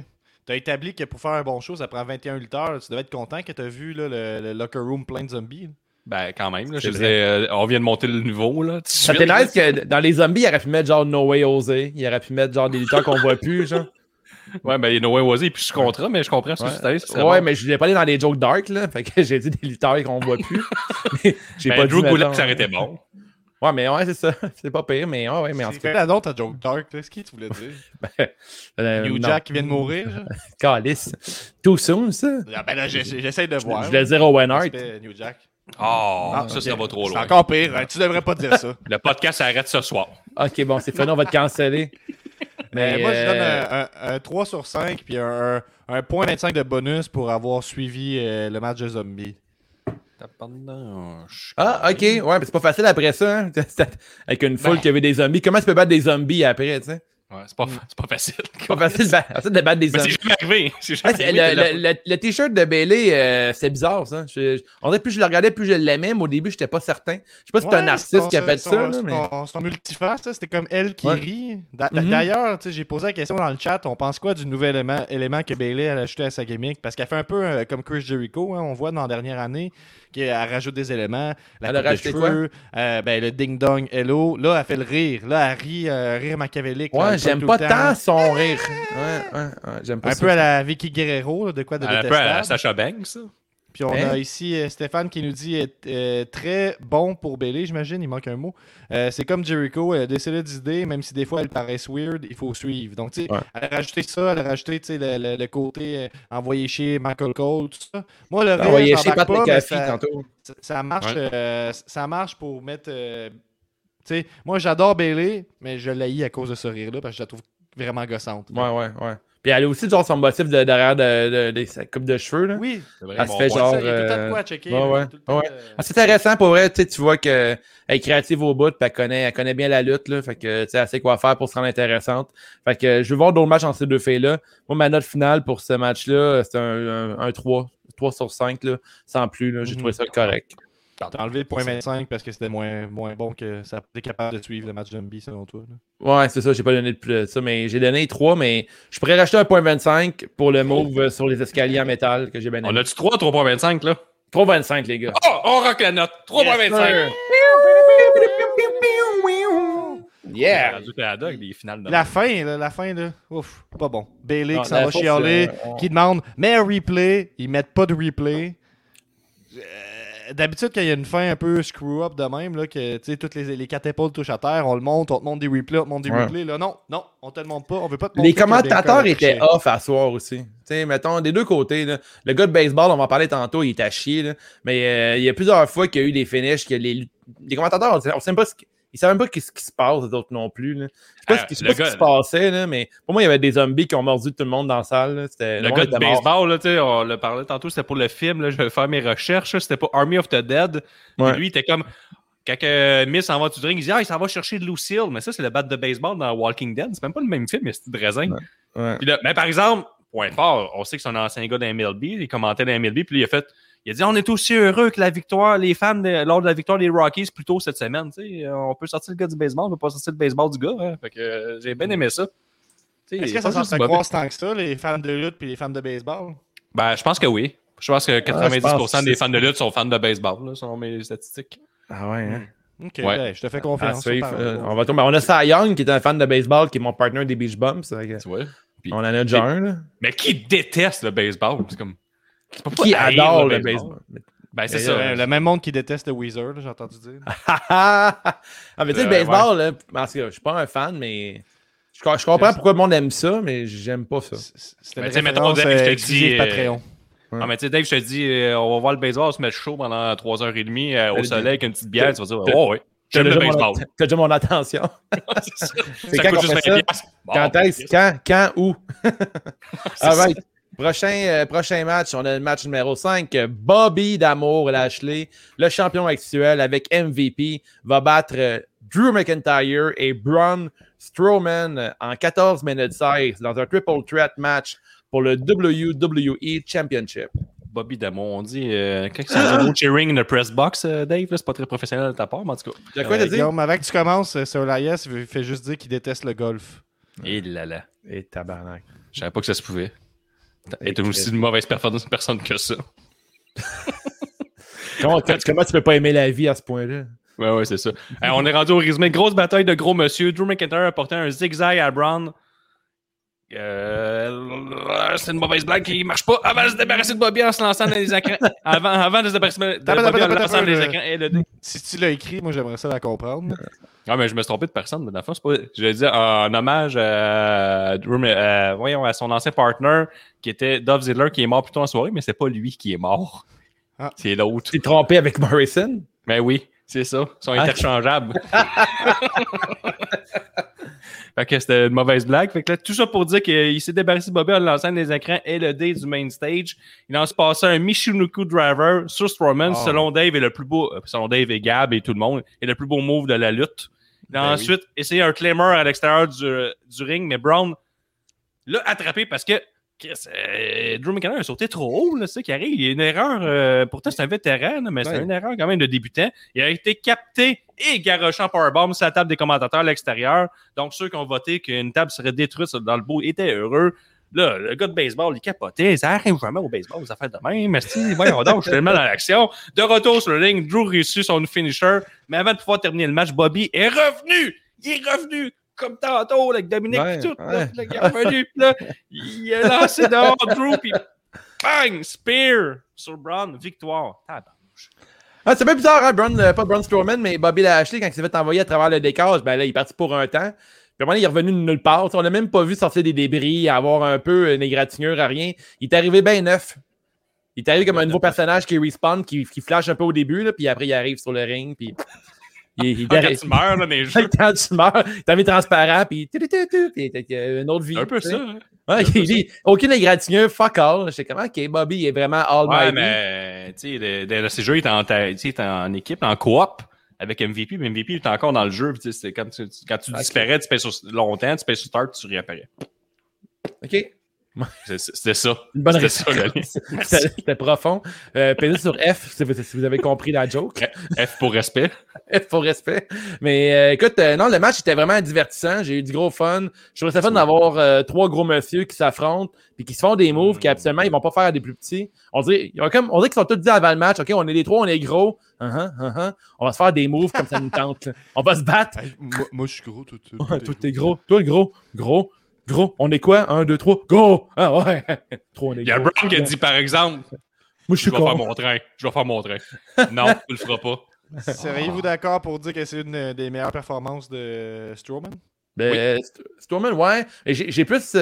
as établi que pour faire un bon show, ça prend 21 lutteurs. Tu devais être content que tu as vu là, le locker room plein de zombies. Ben, quand même. Là, je disais, on vient de monter le niveau. Là, ça t'est nice que dans les zombies, il aurait pu mettre genre No Way Jose. Il aurait pu mettre genre des lutteurs qu'on voit plus. Genre. Ouais, ben No Way Jose est plus sous contrat, mais je comprends ce que tu as dit. Ouais, bon. Mais je voulais pas aller dans les jokes dark. Là, fait que j'ai dit des lutteurs qu'on voit plus. J'ai pas Drew Goulet, ça aurait été bon. Ouais, mais ouais, c'est ça. C'est pas pire, mais ouais, mais en tout cas. C'est la nôtre à Joke Dark, là. Ce qui tu voulais dire? New Jack qui vient de mourir, genre. Calice. Too soon, ça? Ah, ben là, j'essaie de voir. Je voulais dire Owen Hart. New Jack. Oh, non, ça, okay. Ça va trop loin. C'est encore pire. Hein, tu devrais pas dire ça. Le podcast s'arrête ce soir. OK, bon, c'est fini, on va te canceller. Mais moi, je donne un 3 sur 5 puis un 0.25 de bonus pour avoir suivi le match de zombies. Ah, OK. Ouais, mais c'est pas facile après ça. Hein? Avec une foule qui avait des zombies. Comment tu peux battre des zombies après, tu sais? Ouais, c'est pas facile. C'est pas facile de battre des zombies. Mais c'est jamais arrivé. Le t-shirt de Bayley, c'est bizarre, ça. On dirait plus je le regardais, plus je l'aimais, mais au début, j'étais pas certain. Je sais pas si c'est un artiste qui a fait ça. C'est un multiface, ça. C'était comme elle qui rit. D'ailleurs, j'ai posé la question dans le chat, on pense quoi du nouvel élément que Bayley a ajouté à sa gimmick? Parce qu'elle fait un peu comme Chris Jericho, hein, on voit dans la dernière année. Elle rajoute des éléments, elle coupe de cheveux, le ding-dong hello. Là, elle fait le rire. Là, elle rit rire machiavélique. Ouais, j'aime pas tant son rire. Ouais, j'aime pas un ça. Peu à la Vicky Guerrero, là, de quoi de détestable. Un peu à la Sasha Banks, ça. Puis on a ici Stéphane qui nous dit très bon pour Bayley, j'imagine, il manque un mot. C'est comme Jericho, elle a décidé d'idées, même si des fois elle paraît weird, il faut suivre. Donc, tu sais, elle a rajouté ça, elle a rajouté le côté envoyé chez Michael Cole, tout ça. Moi, le reste, j'en parle pas, mais ça marche, ça marche pour mettre... tu sais, moi, j'adore Bayley, mais je l'haïs à cause de ce rire-là, parce que je la trouve vraiment gossante. Là. Ouais. Puis elle a aussi genre son motif derrière sa coupe de cheveux. Là. Oui, c'est vrai. Elle se fait genre... Il y a tout le temps de quoi à checker. Ouais. C'est intéressant pour vrai. Tu vois qu'elle est créative au bout, puis elle connaît bien la lutte. Là, fait que elle sait quoi faire pour se rendre intéressante. Fait que je veux voir d'autres matchs entre ces deux filles-là. Moi, ma note finale pour ce match-là, c'est un 3 sur 5, là, sans plus. Là, j'ai trouvé ça correct. T'as enlevé le 0.25 parce que c'était moins bon que ça était capable de suivre le match zombie selon toi. Là. Ouais, c'est ça, j'ai pas donné de ça, mais j'ai donné 3, mais je pourrais racheter un 0.25 pour le move sur les escaliers en métal que j'ai bien aimé. On a-tu 3 ou 3.25 là? 3.25 les gars. Oh, on rock la note! 3.25! Yeah! La fin, là. Ouf, pas bon. Bayley qui s'en va chialer, qui demande mais un replay, ils mettent pas de replay. D'habitude, quand il y a une fin un peu screw-up de même, là, que toutes les quatre épaules touchent à terre, on le monte, on te montre des replays, Là, non, on te le montre pas, on veut pas te montrer. Les commentateurs étaient off à soir aussi. T'sais, mettons, des deux côtés, là. Le gars de baseball, on va en parler tantôt, il est à chier, là. Mais il y a plusieurs fois qu'il y a eu des finishes que les commentateurs, on ne sait même pas ils savent même pas ce qui se passe, les autres non plus. Là. Je sais pas ce qui se passait, là, mais pour moi, il y avait des zombies qui ont mordu tout le monde dans la salle. Là. C'était le gars de baseball, là, on le parlait tantôt, c'était pour le film. Là, je vais faire mes recherches. C'était pas Army of the Dead. Ouais. Lui, il était comme... Quand Miss s'en va du drink, il dit « Ah, il s'en va chercher de Lucille. » Mais ça, c'est le bat de baseball dans Walking Dead. C'est même pas le même film, mais c'est de raisin. Ouais. Puis là, mais par exemple, point fort, on sait que c'est un ancien gars d'MLB. Il commentait d'MLB, puis il a fait... Il a dit « On est aussi heureux que la victoire, les fans lors de la victoire des Rockies plus tôt cette semaine. » On peut sortir le gars du baseball, on ne peut pas sortir le baseball du gars. Hein. Fait que, j'ai bien aimé ça. T'sais, est-ce que ça se croise tant que ça, les fans de lutte et les fans de baseball? Ben, je pense que oui. Je pense que 90% des fans de lutte sont fans de baseball, là, selon mes statistiques. Ah ouais, hein? OK, ouais. Je te fais confiance. On a Cy Young qui est un fan de baseball, qui est mon partner des Beach Bums. Tu vois? Puis, on en a déjà un. Là. Mais qui déteste le baseball? C'est comme... Qui adore le baseball. Ben, c'est ça. Le même monde qui déteste le Weezer, là, j'ai entendu dire. Mais tu sais, le baseball, là, parce que je suis pas un fan, mais je comprends pourquoi le monde aime ça, mais j'aime pas ça. C'était mettons, Dave, je te dis. Patreon. Ah, mais tu sais, Dave, je te dis, on va voir le baseball, on se met chaud pendant 3h30 au soleil avec une petite bière, tu vas dire, oh oui. J'aime le baseball. T'as déjà mon attention. C'est ça. C'est quand juste 20$. Quand est-ce? Quand? Où? Arrête. Prochain match, on a le match numéro 5. Bobby D'amour Lashley, le champion actuel avec MVP, va battre Drew McIntyre et Braun Strowman en 14 minutes 16 dans un triple threat match pour le WWE Championship. Bobby Damon, on dit quand c'est un cheering in the press box, Dave, là, c'est pas très professionnel de ta part, mais en tout cas. Il y a quoi dire? Guillaume, avant que tu commences, sur l'IS, il fait juste dire qu'il déteste le golf. Et là. Et tabarnak. Je savais pas que ça se pouvait. T'es aussi une mauvaise personne que ça. Comment tu peux pas aimer la vie à ce point-là? Ouais, c'est ça. Alors, on est rendu au résumé. Grosse bataille de gros monsieur. Drew McIntyre a porté un zigzag à Braun. C'est une mauvaise blague qui marche pas. Avant de se débarrasser de Bobby en se lançant dans les écrans. Avant de se débarrasser de Bobby en se lançant dans les écrans. Si tu l'as écrit, moi j'aimerais ça la comprendre. Ah, mais je me suis trompé de personne. Dans le fond, c'est pas... Je vais dire en hommage à son ancien partner qui était Dolph Ziggler, qui est mort plus tôt en soirée, mais c'est pas lui qui est mort. Ah. C'est l'autre. Tu t'es trompé avec Morrison? Ben oui. C'est ça, ils sont interchangeables. Fait que c'était une mauvaise blague. Fait que là, tout ça pour dire qu'il s'est débarrassé de Bobby en lançant des écrans LED du main stage. Il en se passait un Michinoku Driver sur Strowman, selon Dave, est le plus beau, selon Dave et Gab et tout le monde, est le plus beau move de la lutte. Il a ensuite essayé un Claymore à l'extérieur du ring, mais Braun l'a attrapé parce que Drew McIntyre a sauté trop haut, là, c'est ça qui arrive. Il y a une erreur, pourtant c'est un vétéran, là, mais c'est une erreur quand même de débutant. Il a été capté et garoché en powerbomb sur la table des commentateurs à l'extérieur. Donc ceux qui ont voté qu'une table serait détruite dans le bout étaient heureux. Là, le gars de baseball, il capotait. Ça arrive vraiment au baseball, les affaires de même. Mais si, voyons donc, je suis tellement dans l'action. De retour sur le ring, Drew réussit son finisher. Mais avant de pouvoir terminer le match, Bobby est revenu! Il est revenu! Comme tantôt, là, avec Dominik, là, il est revenu, là, il a lancé dehors Drew, puis bang, spear sur Braun, victoire. C'est bien bizarre, hein, Braun, pas Braun Strowman, mais Bobby Lashley, quand il s'est fait envoyer à travers le décor, ben là, il est parti pour un temps. Puis à un moment, il est revenu de nulle part. On n'a même pas vu sortir des débris, avoir un peu une égratignure, rien. Il est arrivé bien neuf. Il est arrivé comme un nouveau personnage qui respawn, qui flash un peu au début, là, puis après, il arrive sur le ring, puis... quand tu meurs, là, mais quand tu meurs, t'as mis transparent, pis une autre vie. Un peu ça, hein? Ouais, il dit, aucune égratignure, fuck all. Je sais comment, ok, Bobby, il est vraiment all my. Ouais, mais, tu sais, dans ces jeux, il est en équipe, en coop, avec MVP, mais MVP, il est encore dans le jeu, tu sais, quand tu disparais, tu payes sur longtemps, tu payes sur start, tu réapparais. Ok. C'était ça. Une bonne réponse. C'était profond. Pesez sur F si vous avez compris la joke. F pour respect. F pour respect. Mais écoute, non, le match était vraiment divertissant. J'ai eu du gros fun. Je trouvais ça fun d'avoir trois gros messieurs qui s'affrontent puis qui se font des moves qui absolument ils vont pas faire des plus petits. On dirait qu'ils sont tous dit avant le match, OK, on est les trois, on est gros. On va se faire des moves comme ça nous tente. Là. On va se battre. Moi, je suis gros. Toi, t'es gros. Toi, le gros. Gros, on est quoi? 1, 2, 3, go! Ah ouais! 3, on est gros. Il y a Brown qui a dit, par exemple, moi, je vais faire mon train. Je vais faire mon train. Non, tu le feras pas. Seriez-vous d'accord pour dire que c'est une des meilleures performances de Strowman? Strowman, ouais. J'ai plus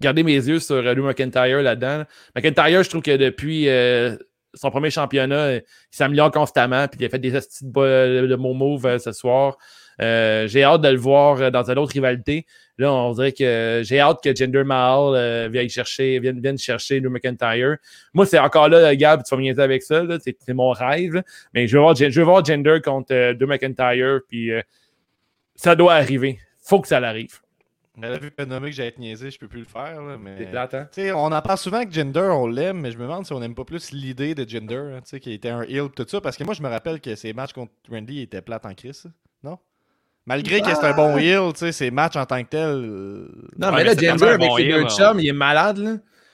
gardé mes yeux sur Drew McIntyre là-dedans. McIntyre, je trouve que depuis son premier championnat, il s'améliore constamment. Puis il a fait des astuces de bons moves ce soir. J'ai hâte de le voir dans une autre rivalité. Là, on dirait que j'ai hâte que Jinder Mahal vienne chercher Drew McIntyre. Moi, c'est encore là, Gab, tu vas me niaiser avec ça. Là, c'est mon rêve. Là. Mais je veux voir Jinder contre Drew McIntyre. Puis ça doit arriver. Faut que ça l'arrive. Elle a vu le nommé que j'allais être niaisé, je peux plus le faire. Là, mais... C'est plate, hein? On en parle souvent que Jinder, on l'aime, mais je me demande si on n'aime pas plus l'idée de Jinder, hein, qui était un heel tout ça. Parce que moi, je me rappelle que ses matchs contre Randy étaient plates en crise. Non? Malgré que c'est un bon heel, tu sais, ses matchs en tant que tel. Non, mais là, Jinder, avec ses deux chums, il est malade, là.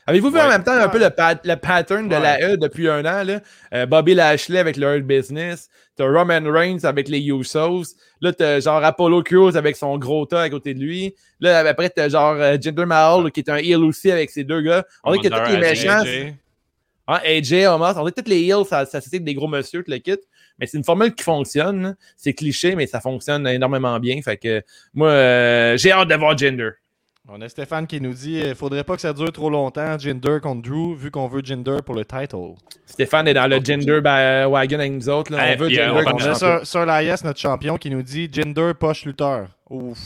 Avez-vous vu en même temps un peu le pattern de la E depuis un an, là? Bobby Lashley avec le Hurt Business. T'as Roman Reigns avec les Usos. Là, t'as genre Apollo Crews avec son gros tas à côté de lui. Là, après, t'as genre Jinder Mahal qui est un heel aussi avec ses deux gars. On dirait que tous les méchants... AJ, Omar, on dirait que tous les heels, ça c'est des gros messieurs, tu le quittes. Mais c'est une formule qui fonctionne. Hein. C'est cliché, mais ça fonctionne énormément bien. Fait que moi, j'ai hâte d'avoir Jinder. On a Stéphane qui nous dit « Faudrait pas que ça dure trop longtemps, Jinder contre Drew, vu qu'on veut Jinder pour le title. » Stéphane est dans le Jinder wagon avec nous autres. Là. On veut Jinder contre Drew. Sur l'IS, notre champion qui nous dit « Jinder poche lutteur. » Ouf.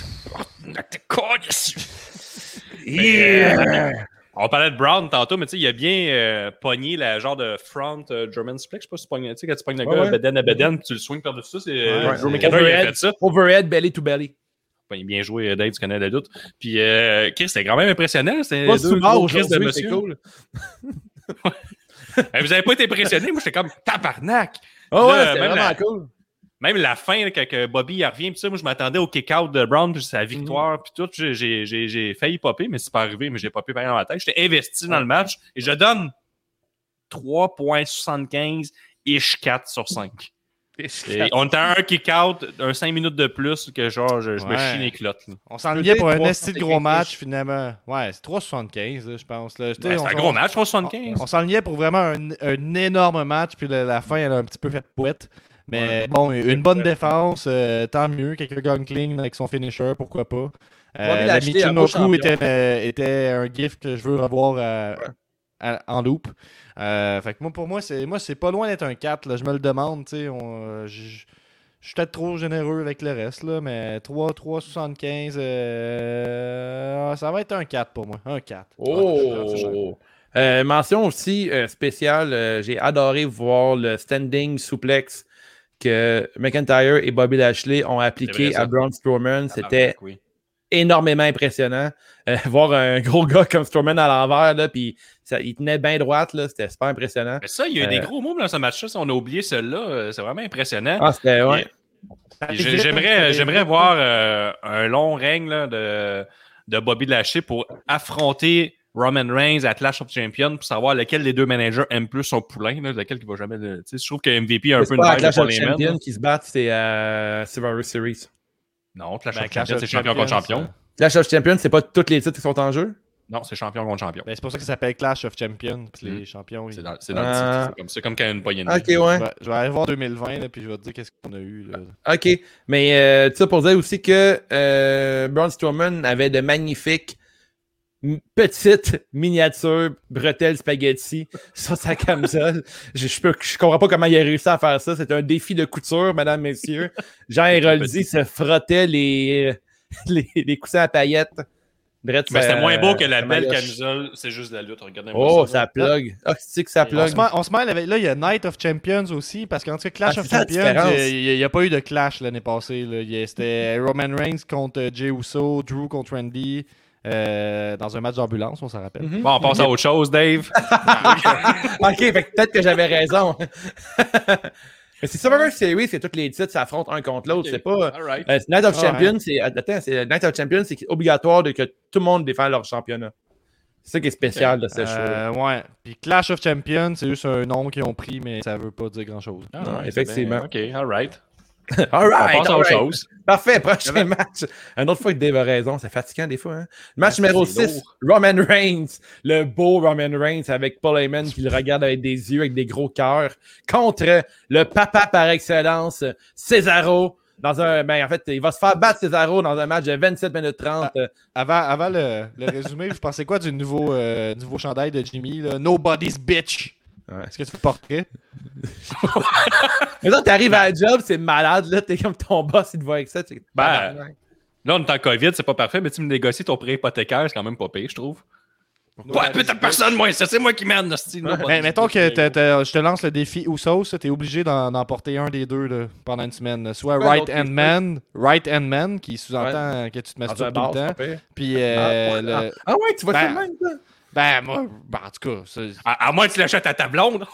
Yeah! On parlait de Braun tantôt, mais tu sais, il a bien pogné la genre de front German suplex. Je sais pas si tu pognes, tu sais, quand tu pognes le gars à bedaine, tu le swings par-dessus ça. Drew McIntyre, il a fait ça. Overhead, belly to belly. Ben, bien joué, Dave, tu connais la doute. Puis, Chris, c'était quand même impressionnant. C'était pas souvent au Chris de monsieur. Cool. Vous avez pas été impressionné? Moi, j'étais comme tabarnak. Oh, là, ouais, c'était vraiment cool. Même la fin, là, quand Bobby revient, pis ça, moi je m'attendais au kick-out de Braun, puis sa victoire, puis tout. J'ai failli popper, mais c'est pas arrivé, mais j'ai popé pareil dans ma tête. J'étais investi dans le match et je donne 3,75 ish 4 sur 5. Et on était à un kick-out, un 5 minutes de plus que genre je me chine les clottes. Là. On s'ennuyait pour un esti de gros match finalement. Ouais, c'est 3,75 je pense. Là. Ben, c'est un gros match, 3,75. On s'ennuyait pour vraiment un énorme match, puis la fin, elle a un petit peu fait pouette. Mais bon, une bonne défense, tant mieux. Quelqu'un gagne clean avec son finisher, pourquoi pas. La Michinoku était un gif que je veux revoir en loop. Fait que moi, pour moi, c'est pas loin d'être un 4. Là, je me le demande. Je suis peut-être trop généreux avec le reste, là, mais 3,75, ça va être un 4 pour moi. Un 4. Oh! Mention aussi spéciale, j'ai adoré voir le standing suplex que McIntyre et Bobby Lashley ont appliqué à Braun Strowman. C'était énormément impressionnant. Voir un gros gars comme Strowman à l'envers, là, puis il tenait bien droite, là, c'était super impressionnant. Mais ça, il y a eu des gros moves dans ce match-là, si on a oublié celui-là, c'est vraiment impressionnant. Ah, c'était, ouais. J'aimerais voir un long règne là, de Bobby Lashley pour affronter Roman Reigns à Clash of Champions pour savoir lequel des deux managers aime plus son poulain, là, lequel qui va jamais... Je trouve que MVP a un peu une vague de Clash of Champions qui se battent, c'est Survivor Series. Non, Clash of Champions, c'est champion contre champion. Clash of Champions, c'est pas tous les titres qui sont en jeu? Non, c'est champion contre champion. Ben, c'est pour ça que ça s'appelle Clash of Champions. Les champions, c'est dans le titre. C'est comme quand il y a une poignée de vie. Ouais. Je vais aller voir 2020 là, puis je vais te dire qu'est-ce qu'on a eu. Là. OK. Mais tu sais, pour dire aussi que Braun Strowman avait de magnifiques petite miniature bretelle spaghetti sur sa camisole. Je comprends pas comment il a réussi à faire ça. C'est un défi de couture, mesdames, messieurs. Jean Héroldi se frottait les coussins à paillettes. Brett, mais c'était moins beau que la belle camisole. C'est juste la lutte. Regardez-moi ça. Oh, ça plug. Ah, c'est que ça plug. On se mêle avec... Là, il y a Night of Champions aussi, parce qu'en tout cas, Clash of Champions, il n'y a pas eu de clash l'année passée. Là. C'était Roman Reigns contre Jey Uso, Drew contre Randy... dans un match d'ambulance, on s'en rappelle. Mm-hmm. Bon, on passe à autre chose, Dave. OK, fait que peut-être que j'avais raison. Mais c'est Survivor Series, c'est tous les titres s'affrontent un contre l'autre. Okay. C'est pas... Right. Night of Champions, c'est obligatoire de que tout le monde défend leur championnat. C'est ça qui est spécial de cette show. Ouais. Puis Clash of Champions, c'est juste un nom qu'ils ont pris, mais ça veut pas dire grand-chose. Non, effectivement. Bien, OK, all right. On passe à autre chose. Parfait, prochain match. Une autre fois que Dave a raison, c'est fatigant des fois. Hein? Match numéro 6, Roman Reigns. Le beau Roman Reigns avec Paul Heyman qui le regarde avec des yeux, avec des gros cœurs. Contre le papa par excellence, Cesaro. Il va se faire battre Cesaro dans un match de 27 minutes 30. Avant le résumé, vous pensez quoi du nouveau chandail de Jimmy? Là? Nobody's bitch. Ouais. Est-ce que tu fais le portrait? Mais là, t'arrives à la job, c'est malade, là, t'es comme ton boss, il te voit avec ça. Là, on est en COVID, c'est pas parfait, mais tu me négocies ton prêt hypothécaire, c'est quand même pas pire, je trouve. Ouais, putain, personne, moi, c'est moi qui mène, hostie. Ben, mettons que je te lance le défi Usos, t'es obligé d'en porter un des deux là, pendant une semaine. Soit Right Hand Man, qui sous-entend que tu te masturbes tout le temps. Puis, tu vois ça même, là. Ben, moi, en tout cas... Ça... À moins que tu l'achètes à ta blonde.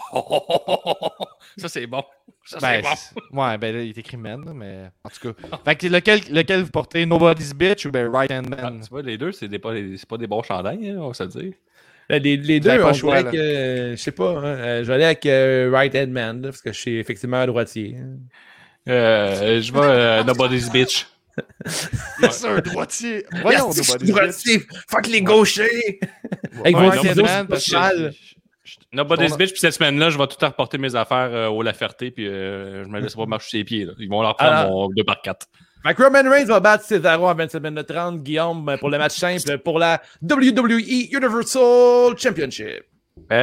Ça, c'est bon. C'est bon. Ouais, ben là, il est écrit man, mais... En tout cas. Fait que lequel vous portez, Nobody's Bitch ou ben Right Hand Man? Ah, tu vois, les deux, c'est pas des bons chandails, hein, on va se le dire. Les deux, on joue avec... Je sais pas, je vais aller avec Right Hand Man, là, parce que je suis effectivement un droitier. Je vais Nobody's Bitch. C'est un droitier. Voyons, droitier. Fuck les gauchers. Avec vos ciseaux, c'est pas mal. Nobody's bitch, puis cette semaine-là, je vais tout reporter mes affaires au Laferté, puis je me laisse pas marcher sur les pieds. Là. Ils vont leur prendre mon 2x4. Roman Reigns va battre Cesaro à 27 minutes 30. Guillaume, pour le match simple, pour la WWE Universal Championship.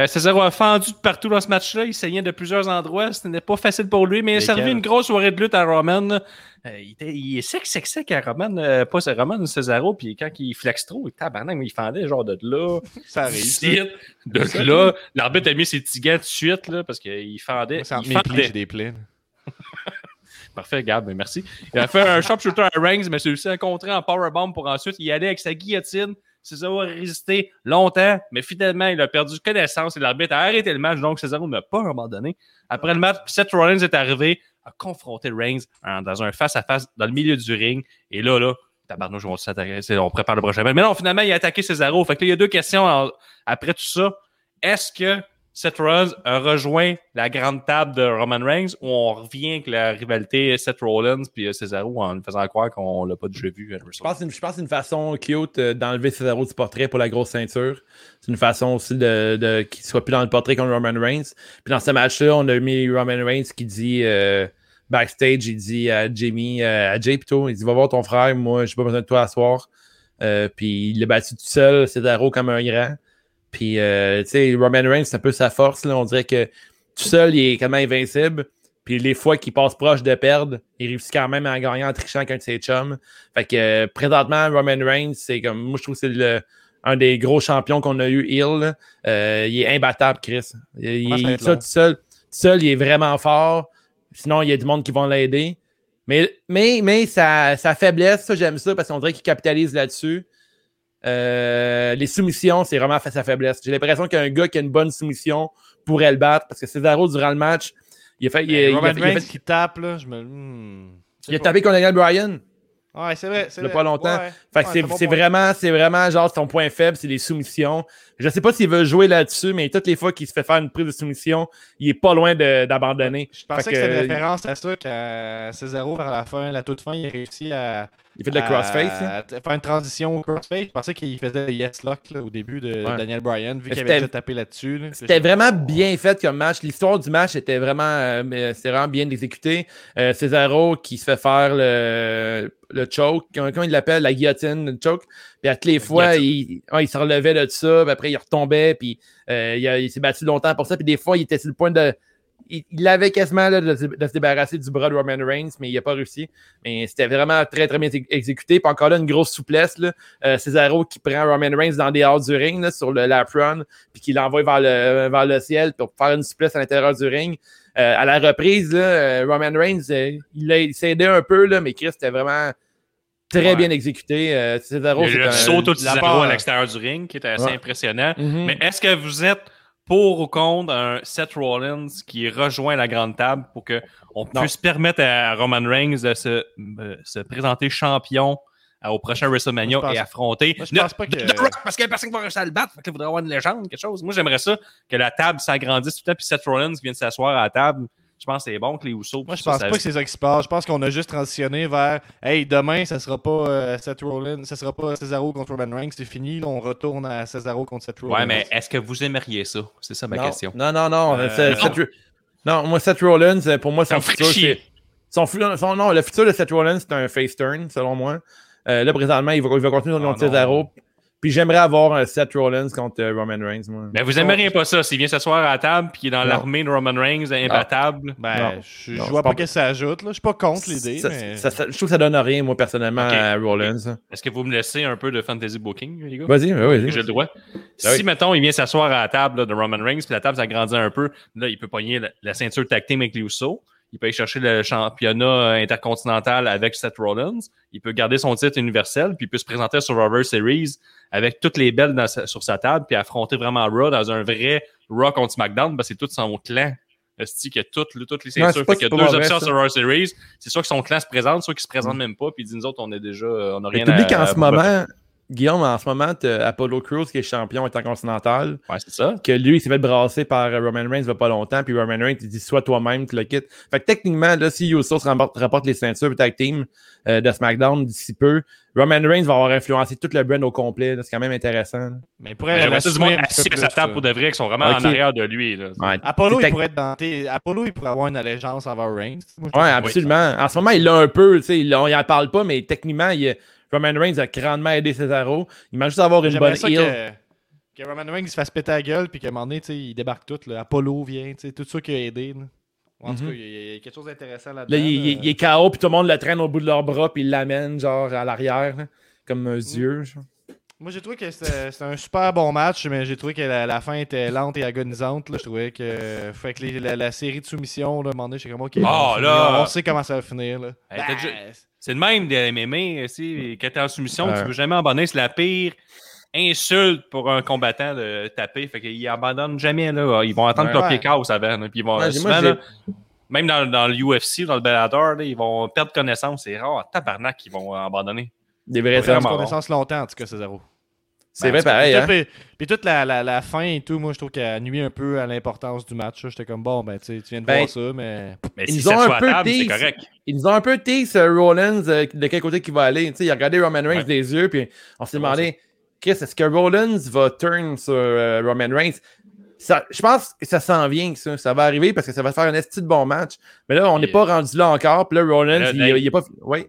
Cesaro a fendu de partout dans ce match-là. Il saignait de plusieurs endroits. Ce n'était pas facile pour lui, mais il a servi une grosse soirée de lutte à Roman. Il est sec à Roman. Pas c'est Roman, Cesaro. Puis quand il flex trop, tabarnak, il fendait genre de là. Ça réussit. De là. L'arbitre a mis ses petits gants tout de suite là, parce qu'il fendait. Ça j'ai des plaies. Parfait, Gab, merci. Il a fait un sharpshooter à Reigns, mais celui-ci a contré en powerbomb pour ensuite y aller avec sa guillotine. Cesaro a résisté longtemps, mais finalement, il a perdu connaissance et l'arbitre a arrêté le match, donc Cesaro n'a pas abandonné. Après le match, Seth Rollins est arrivé, a confronté Reigns dans un face-à-face dans le milieu du ring. Et là, tabarnouche, on prépare le prochain match. Mais non, finalement, il a attaqué Cesaro. Fait que là, il y a deux questions après tout ça. Est-ce que Seth Rollins a rejoint la grande table de Roman Reigns où on revient avec la rivalité Seth Rollins puis Cesaro en le faisant croire qu'on l'a pas déjà vu. Je pense que c'est une façon cute d'enlever Cesaro du portrait pour la grosse ceinture. C'est une façon aussi de qu'il soit plus dans le portrait contre Roman Reigns. Puis dans ce match-là, on a mis Roman Reigns qui dit backstage, il dit à Jimmy, à Jay plutôt, il dit va voir ton frère, moi j'ai pas besoin de toi à soir. Puis il l'a battu tout seul, Cesaro comme un grand. Puis, tu sais, Roman Reigns, c'est un peu sa force. Là. On dirait que tout seul, il est quand même invincible. Puis, les fois qu'il passe proche de perdre, il réussit quand même à gagner en trichant avec un de ses chums. Fait que, présentement, Roman Reigns, c'est comme, moi, je trouve que c'est un des gros champions qu'on a eu, Hill. Il est imbattable, Chris. Ça, tout seul, il est vraiment fort. Sinon, il y a du monde qui vont l'aider. Mais sa faiblesse, ça, j'aime ça parce qu'on dirait qu'il capitalise là-dessus. Les soumissions, c'est vraiment sa faiblesse. J'ai l'impression qu'un gars qui a une bonne soumission pourrait le battre parce que Cesaro, durant le match, il a fait qui tape, là. Il a tapé contre Daniel Bryan. Ouais, c'est vrai. Il n'y a pas longtemps. Ouais. Fait que c'est vraiment genre son point faible, c'est les soumissions. Je sais pas s'il veut jouer là-dessus, mais toutes les fois qu'il se fait faire une prise de soumission, il est pas loin d'abandonner. Je pensais que c'était une référence à ça, qu'à Cesaro, vers la fin, la toute fin, il a réussi à. Il fait de la crossface. Faire une transition au crossface. Je pensais qu'il faisait le yes lock là, au début de Daniel Bryan, vu qu'il avait déjà tapé là-dessus. Là. C'était vraiment bien fait comme match. L'histoire du match était vraiment bien exécutée. Cesaro qui se fait faire le choke, comment il l'appelle, la guillotine, le choke. Puis à toutes les fois, il se relevait de ça. Puis après, il retombait. Puis il s'est battu longtemps pour ça. Puis des fois, il était sur le point de. Il avait quasiment là, de se débarrasser du bras de Roman Reigns, mais il n'a pas réussi. Mais c'était vraiment très, très bien exécuté. Puis encore là, une grosse souplesse. Là. Cesaro qui prend Roman Reigns dans des hors du ring, là, sur le lap run, puis qui l'envoie vers le ciel pour faire une souplesse à l'intérieur du ring. À la reprise, là, Roman Reigns, il s'est aidé un peu, là, mais Chris, c'était vraiment très bien exécuté. Cesaro, c'est un saut de Cesaro à l'extérieur du ring qui était assez impressionnant. Mm-hmm. Mais est-ce que vous êtes pour ou contre un Seth Rollins qui rejoint la grande table pour qu'on puisse permettre à Roman Reigns de se présenter champion au prochain WrestleMania et affronter. Moi, je pense pas que... parce qu'il y a personne qui va réussir à le battre, il faudrait avoir une légende, quelque chose. Moi, j'aimerais ça que la table s'agrandisse tout le temps puis Seth Rollins vienne s'asseoir à la table. Je pense que c'est bon que les Usos... Moi, je pense pas que c'est ça qui se passe. Je pense qu'on a juste transitionné vers « Hey, demain, ça sera pas Seth Rollins, ça sera pas Cesaro contre Roman Reigns, c'est fini, là, on retourne à Cesaro contre Seth Rollins. » Ouais, mais est-ce que vous aimeriez ça? C'est ça ma question. Non. Non, moi, Seth Rollins, pour moi, son futur... le futur de Seth Rollins, c'est un face turn, selon moi. Là, présentement, il va continuer contre Cesaro. Puis j'aimerais avoir un Seth Rollins contre Roman Reigns, moi. Mais vous aimeriez pas ça. S'il vient s'asseoir à la table puis qu'il est dans l'armée de Roman Reigns, imbattable. Je vois pas que ça ajoute. Là. Je suis pas contre l'idée. Mais... je trouve que ça donne rien, moi, personnellement, à Rollins. Okay. Est-ce que vous me laissez un peu de fantasy booking, les gars? Vas-y. J'ai le droit. Si, mettons, il vient s'asseoir à la table là, de Roman Reigns puis la table s'agrandit un peu, là, il peut pogner la ceinture tag team avec les Usos. Il peut aller chercher le championnat intercontinental avec Seth Rollins. Il peut garder son titre universel, puis il peut se présenter sur Survivor Series avec toutes les belles sur sa table, puis affronter vraiment Raw dans un vrai Raw contre SmackDown, parce que c'est tout son clan. C'est-à-dire qu'il y a toutes les ceintures. Il y a deux options sur Survivor Series. C'est sûr que son clan se présente, soit qu'il se présente même pas, puis il dit nous autres, on n'a rien à... Guillaume, en ce moment, t'as Apollo Crews qui est champion intercontinental. Ouais, c'est ça. Que lui, il s'est fait brasser par Roman Reigns il n'y a pas longtemps. Puis Roman Reigns, il dit soit toi-même, tu le quittes. Fait que techniquement, là, si Usos remporte les ceintures tag team de SmackDown d'ici peu, Roman Reigns va avoir influencé tout le brand au complet. Là, c'est quand même intéressant. Là. Mais il pourrait tout le monde assis à sa table pour de vrai, qui sont vraiment en arrière de lui. Là. Ouais, Apollo, il pourrait être Apollo, il pourrait avoir une allégeance envers Reigns. Moi, ouais, absolument. En ce moment, il l'a un peu. Tu sais, on n'en parle pas, mais techniquement, il. Roman Reigns a grandement aidé Cesaro. Il m'a juste avoir une bonne heel. Que Roman Reigns se fasse péter la gueule puis qu'à un moment donné, il débarque tout. Là. Apollo vient, tout ça qui a aidé. Là. En tout cas, il y a quelque chose d'intéressant là-dedans. Là, il est KO puis tout le monde le traîne au bout de leurs bras puis il l'amène genre à l'arrière là, comme un dieu. Genre. Moi, j'ai trouvé que c'était un super bon match, mais j'ai trouvé que la fin était lente et agonisante. Là. Je trouvais que fait que la série de soumissions, là, à un moment donné, je sais comment on sait comment ça va finir. Là. Hey, c'est le même des MMA, quand t'es en soumission, tu veux jamais abandonner, c'est la pire insulte pour un combattant de taper, fait qu'ils abandonnent jamais, là. Ils vont attendre que leur pied casse avant, là, puis ils vont souvent, là, même dans le UFC, dans le Bellator, là, ils vont perdre connaissance, c'est rare, tabarnak, ils vont abandonner. Des vrais connaissances longtemps, en tout cas, Cesaro. C'est bien pareil, hein? Puis toute la fin et tout, moi, je trouve qu'elle nuit un peu à l'importance du match. J'étais comme, bon, ben, tu viens de voir ça, mais... si ça soit à table, c'est correct. Ils nous ont un peu tease Rollins de quel côté qu'il va aller. T'sais, il a regardé Roman Reigns des yeux, puis on s'est demandé, Chris, est-ce que Rollins va turn sur Roman Reigns? Je pense que ça s'en vient, ça. Ça va arriver parce que ça va faire un esti de bon match. Mais là, on n'est pas rendu là encore. Puis là, Rollins, il n'est pas... Oui.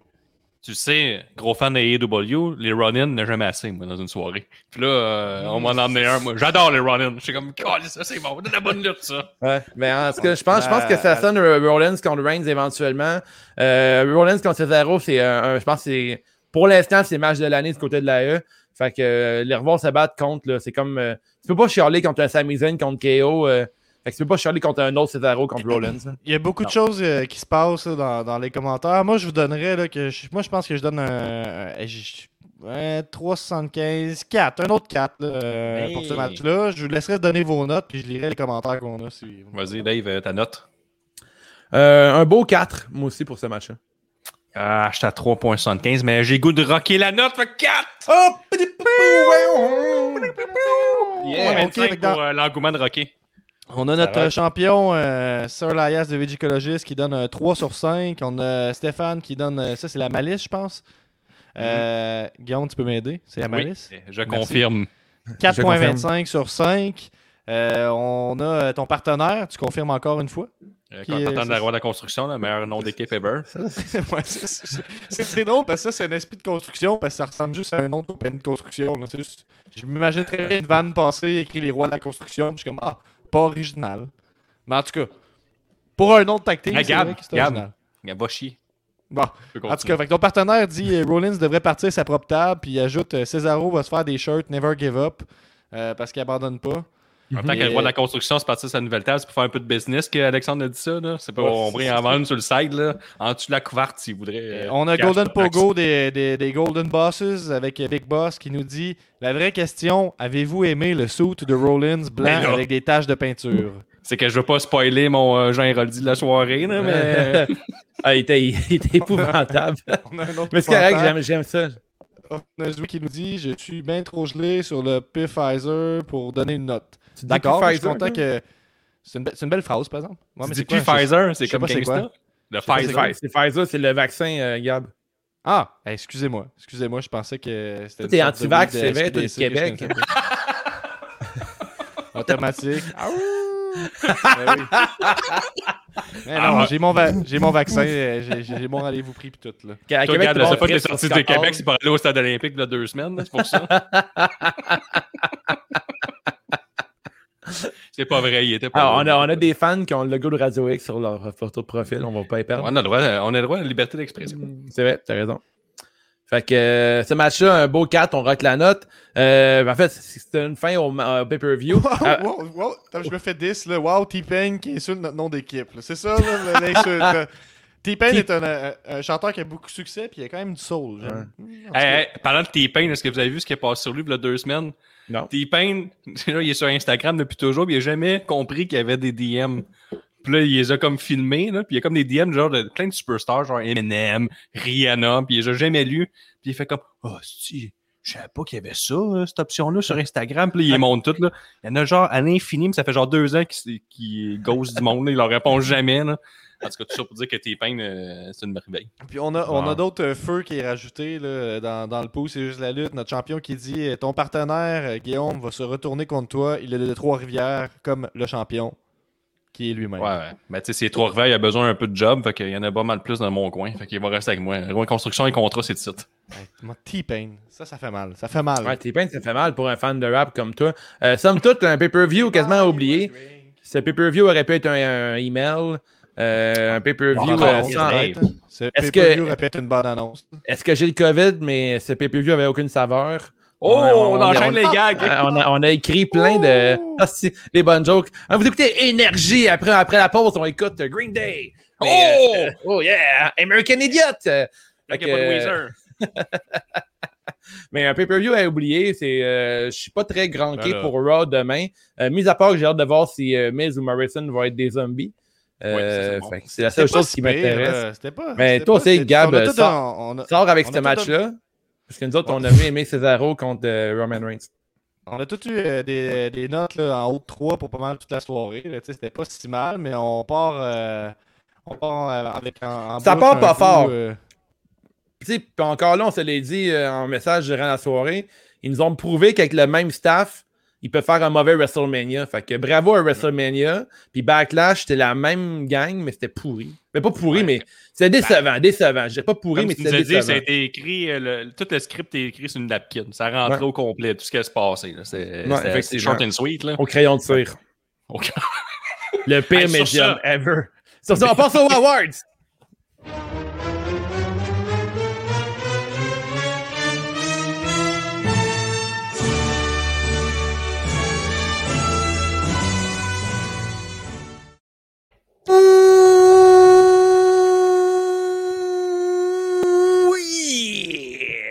Tu sais, gros fan de AEW, les Ronin n'a jamais assez, moi, dans une soirée. Puis là, on m'en a emmené un, moi. J'adore les Ronin. Je suis comme, calme, ça, c'est bon. De la bonne lutte, ça. Ouais, mais en tout cas, je pense que ça sonne Rollins contre Reigns éventuellement. Rollins contre Cesaro, c'est je pense que c'est, pour l'instant, c'est le match de l'année du côté de l'AE. Fait que les revoir se battre contre, là, c'est comme... tu peux pas chialer contre un Sami Zayn, contre KO... Fait que tu peux pas charler contre un autre Cesaro, contre Rollins. Hein? Il y a beaucoup de choses qui se passent là, dans les commentaires. Moi, je vous donnerais... Moi, je pense que je donne un 375, 4. Un autre 4 là, pour ce match-là. Je vous laisserai donner vos notes puis je lirai les commentaires qu'on a. Si... Vas-y, Dave, ta note. Un beau 4, moi aussi, pour ce match-là. Ah, j'étais à 3.75, mais j'ai goût de rocker la note. Fait 4! Oh! Yeah, okay, avec pour l'engouement de rocker. On a notre champion, Sir Lias de Végicologiste, qui donne 3 sur 5. On a Stéphane qui donne... Ça, c'est la malice, je pense. Guillaume, tu peux m'aider? C'est la malice? Oui, je confirme. 4.25 sur 5. On a ton partenaire. Tu confirmes encore une fois? Content de la Roi de la Construction, le meilleur nom d'équipe ever. C'est drôle parce que ça, c'est un esprit de construction parce que ça ressemble juste à un nom de construction. Là. Juste... Je m'imagine très bien une vanne passée écrit les Rois de la Construction. Je suis comme... Ah, pas original. Mais en tout cas, pour un autre tactique, c'est original. Gab va chier. Bon, en tout cas, fait que ton partenaire dit Rollins devrait partir sa propre table, puis il ajoute Cesaro va se faire des shirts Never Give Up parce qu'il abandonne pas. En tant que le roi de la construction, c'est parti de sa nouvelle table, c'est pour faire un peu de business qu'Alexandre a dit ça. Là. C'est pas on brille en vente sur le side, là, en dessous de la couverte, s'il voudrait. On a Golden Pogo des Golden Bosses avec Big Boss qui nous dit la vraie question, avez-vous aimé le suit de Rollins blanc avec des taches de peinture? C'est que je veux pas spoiler mon Jean-Héroldi de la soirée, là, mais. Il était épouvantable. Mais c'est correct, j'aime ça. On a Zoui qui nous dit je suis bien trop gelé sur le Pfizer pour donner une note. D'accord, Pfizer, je suis content que. C'est une belle phrase, par exemple. Ouais, mais c'est quoi, Pfizer, c'est comme ça. Le Pfizer. C'est Pfizer, c'est le vaccin, Gab. Ah, excusez-moi, je pensais que c'était. T'es anti-vax, c'est vrai, t'es du Québec. Automatique. Ah oui. Mais non, j'ai mon vaccin, j'ai mon rendez-vous pris, puis tout. Là. Toi, Québec, regarde, c'est pas que t'es sorti du Québec, c'est pour aller au stade olympique de 2 semaines, c'est pour ça. C'est pas vrai, il était pas. Alors, on a des fans qui ont le logo de Radio X sur leur photo de profil, on va pas y perdre. On a le droit à la liberté d'expression. C'est vrai, t'as raison. Fait que ce match-là, un beau 4, on rock la note. En fait, c'était une fin au pay-per-view. Wow. Attends, je me fais 10, là. Wow, T-Pain qui insulte notre nom d'équipe. Là. C'est ça, là, l'insulte. T-Pain est un chanteur qui a beaucoup de succès, puis il a quand même du soul. Genre. Hey, parlant de T-Pain, est-ce que vous avez vu ce qui est passé sur lui il y a 2 semaines? Non. T-Pain, là, il est sur Instagram depuis toujours, puis il n'a jamais compris qu'il y avait des DM. Puis là, il les a comme filmés, là, puis il y a comme des DM genre de plein de superstars, genre Eminem, Rihanna, puis il les a jamais lus. Puis il fait comme « Ah, oh, si, je savais pas qu'il y avait ça, cette option-là, sur Instagram. » Puis là, il monte tout, là. Il y en a genre à l'infini, mais ça fait genre 2 ans qu'il ghost du monde, là. Il leur répond jamais, là. En tout cas, tout ça pour dire que T-Pain, c'est une merveille. Puis on a d'autres feux qui est rajouté là, dans le pot, c'est juste la lutte. Notre champion qui dit « Ton partenaire, Guillaume, va se retourner contre toi. Il est de Trois-Rivières comme le champion, qui est lui-même. » Ouais. Mais tu sais, c'est Trois-Rivières, il a besoin un peu de job. Fait qu'il y en a pas mal plus dans mon coin. Fait qu'il va rester avec moi. Reconstruction et contrat, c'est de site. Ouais, T-Pain, ça fait mal. Ça fait mal. Ouais, T-Pain, ça fait mal pour un fan de rap comme toi. Somme toute, un pay-per-view quasiment oublié. Ce pay-per-view aurait pu être un email... un pay-per-view sans règle. Ce pay-per-view répète une bonne annonce. Est-ce que j'ai le COVID, mais ce pay-per-view avait aucune saveur? Oh, on enchaîne les gags. On a écrit plein de... les bonnes jokes. Vous écoutez Énergie. Après la pause, on écoute Green Day. Oh yeah! American Idiot! Mais un pay-per-view à oublier, je suis pas très granqué pour Raw demain. Mis à part que j'ai hâte de voir si Miz ou Morrison vont être des zombies. Oui, c'est bon. C'est la seule chose qui m'intéresse. Mais toi aussi, Gab, sort avec ce match-là. Parce que nous autres, on avait aimé Cesaro contre Roman Reigns. On a tous eu des notes là, en haut de 3 pour pas mal toute la soirée. Là, c'était pas si mal, mais on part avec un. Ça part pas fort. Puis encore là, on se l'est dit en message durant la soirée. Ils nous ont prouvé qu'avec le même staff, ils peuvent faire un mauvais WrestleMania. Fait que bravo à WrestleMania. Puis Backlash, c'était la même gang, mais c'était pourri. Mais pas pourri, ouais. Mais c'était décevant. Je dirais pas pourri, mais c'était décevant. Ça a été écrit, tout le script est écrit sur une napkin. Ça rentrait au complet, tout ce qui se passait. C'était short and sweet. Là. Au crayon de cire. Le pire médium ever. Sur ça, on passe aux awards!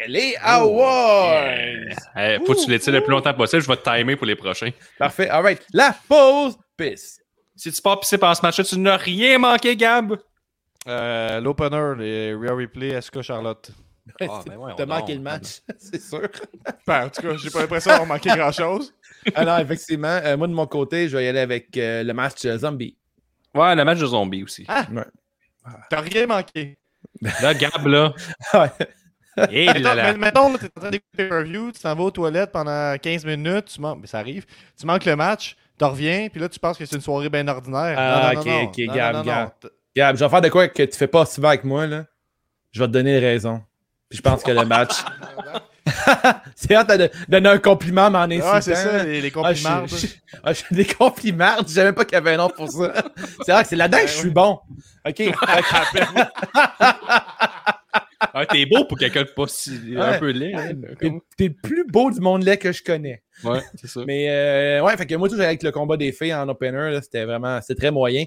Les awards! Faut que tu les tires le plus longtemps possible, je vais te timer pour les prochains. Parfait, alright. La pause pisse. Si tu pars pisser pendant ce match-là, tu n'as rien manqué, Gab! L'opener, les Rhea Ripley, Asuka, Charlotte. Ah, ben ouais, t'as manqué le match, c'est sûr. Ben, en tout cas, j'ai pas l'impression d'avoir manqué grand-chose. Alors, effectivement, moi de mon côté, je vais y aller avec le match zombie. Ouais, le match de zombie aussi. Ah! Ouais. T'as rien manqué. Là, Gab, là. Hey, mettons, t'es en train d'écouter le review, tu t'en vas aux toilettes pendant 15 minutes, tu manques, mais ça arrive, tu manques le match, tu reviens, puis là, tu penses que c'est une soirée bien ordinaire. Ah, non, Gab, je vais faire de quoi que tu fais pas souvent avec moi, là. Je vais te donner les raisons. Puis je pense que le match... C'est hâte de donner un compliment, mais en insultant. Ah, c'est ça, les compliments. Je des compliments, je savais même pas qu'il y avait un nom pour ça. C'est vrai que c'est là-dedans que je suis bon. OK. Ah, t'es beau pour quelqu'un de pas si un peu laid. Hein, t'es le plus beau du monde laid que je connais. Ouais, c'est ça. Mais fait que moi, tout avec le combat des filles en opener, là, c'était très moyen.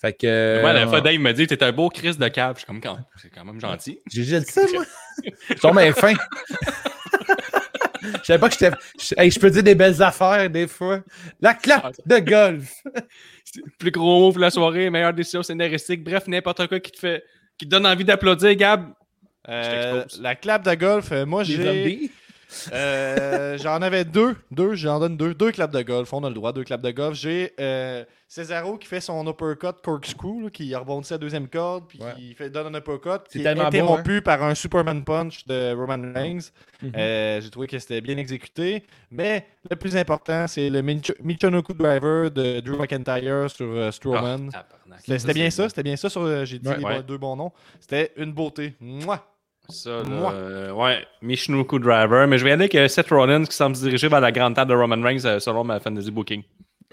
Fait que. Moi, la fois, Dave m'a dit que t'étais un beau Chris de cave. Je suis comme quand même. C'est quand même gentil. J'ai déjà dit ça, moi. Je tombe à la fin. Je savais pas que j'étais. Hey, je peux dire des belles affaires des fois. La clap de golf. Plus gros mot pour la soirée, meilleure décision scénaristique. Bref, n'importe quoi qui te donne envie d'applaudir, Gab. La clap de golf, moi j'ai. J'en avais deux, j'en donne deux. Deux claps de golf, on a le droit, deux claps de golf. J'ai Cesaro qui fait son uppercut corkscrew, là, qui rebondit à la deuxième corde, puis qui donne un uppercut, qui est interrompu par un Superman Punch de Roman Reigns. J'ai trouvé que c'était bien exécuté. Mais le plus important, c'est le Michinoku Driver de Drew McIntyre sur Strowman. C'était bien ça. J'ai dit deux bons noms. C'était une beauté. Mouah! Ça, là, Michinoku Driver. Mais je vais aller avec Seth Rollins qui semble se diriger vers la grande table de Roman Reigns selon ma fantasy booking.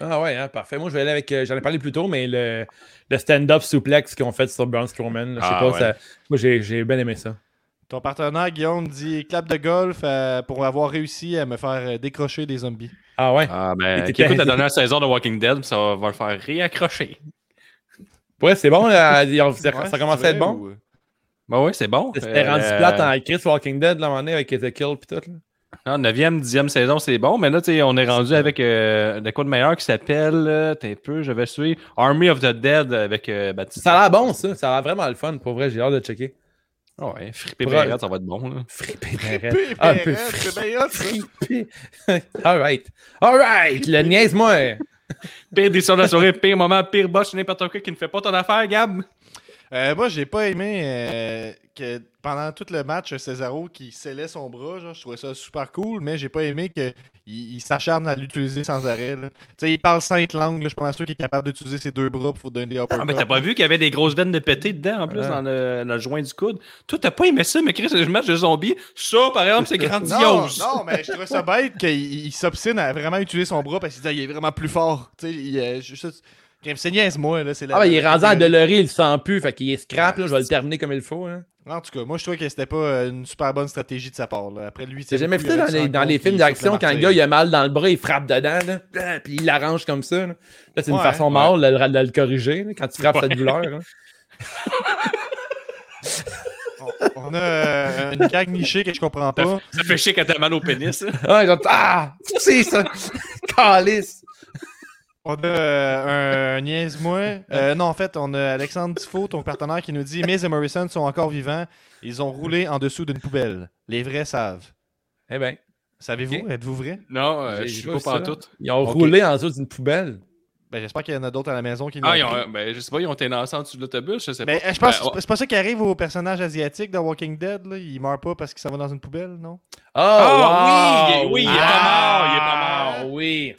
Ah ouais, hein, parfait. Moi, je vais aller avec, j'en ai parlé plus tôt, mais le stand-up suplex qu'ils ont fait sur Braun Strowman. Moi, j'ai bien aimé ça. Ton partenaire, Guillaume, dit clap de golf pour avoir réussi à me faire décrocher des zombies. Ah ouais? Ah ben, qui écoute la dernière saison de Walking Dead, ça va le faire réaccrocher. Ouais, c'est bon, là, ça commence à être bon. Ben oui, c'est bon. C'était rendu plate en Chris Walking Dead, là, à un moment donné, avec The Kill pis tout, là. 9e, 10e saison, c'est bon, mais là, tu sais, on est rendu avec de quoi de meilleur qui s'appelle, je vais suivre, Army of the Dead avec Baptiste. Ça a l'air bon, ça. Ça a l'air vraiment le fun. Pour vrai, j'ai hâte de checker. Ouais, frippé Bérette, ça va être bon, là. Frippé Bérette, All right, le niaise-moi. Pire décision de la soirée, pire moment, pire botch, n'importe quoi qui ne fait pas ton affaire, Gab. Moi, j'ai pas aimé que pendant tout le match, Cesaro qui scellait son bras. Genre, je trouvais ça super cool, mais j'ai pas aimé qu'il s'acharne à l'utiliser sans arrêt. Tu sais, il parle 5 langues. Je suis pas sûr qu'il est capable d'utiliser ses deux bras pour donner des uppercuts. Ah, mais t'as pas vu qu'il y avait des grosses veines de pété dedans, en plus, dans le joint du coude. Toi, t'as pas aimé ça, mais Chris, le match de zombies, ça, par exemple, c'est grandiose. Non, mais je trouvais ça bête qu'il s'obstine à vraiment utiliser son bras parce qu'il dit, il est vraiment plus fort. Tu sais, c'est niaise-moi, là. Il est rendu à Deloré, il le sent plus, fait qu'il est scrap, là, je vais le terminer comme il faut. Hein. En tout cas, moi, je trouvais que c'était pas une super bonne stratégie de sa part. Là. Après lui, j'ai jamais vu ça dans les films d'action, quand le gars, il a mal dans le bras, il frappe dedans, là, puis il l'arrange comme ça. Là, c'est une façon mâle de le corriger, là, quand tu frappes cette douleur. Là. On a une gang nichée que je comprends pas. Ça fait chier quand t'as mal au pénis. C'est ça! Calice! On a un niaise-moi. Non, en fait, on a Alexandre Tifo, ton partenaire, qui nous dit « Miz et Morrison sont encore vivants. Ils ont roulé en dessous d'une poubelle. Les vrais savent. » Eh bien, Savez-vous? Okay. Êtes-vous vrai? Non, je ne suis pas pantoute. Ils ont roulé en dessous d'une poubelle. Ben, j'espère qu'il y en a d'autres à la maison qui l'ont ben, je sais pas, ils ont été lancés en dessous de l'autobus, je sais pas. Ben, je pense que c'est pas ça qui arrive aux personnages asiatiques de Walking Dead, là. Ils meurent pas parce qu'ils s'en vont dans une poubelle, non? Oh, wow. Oui, il est pas mort, oui.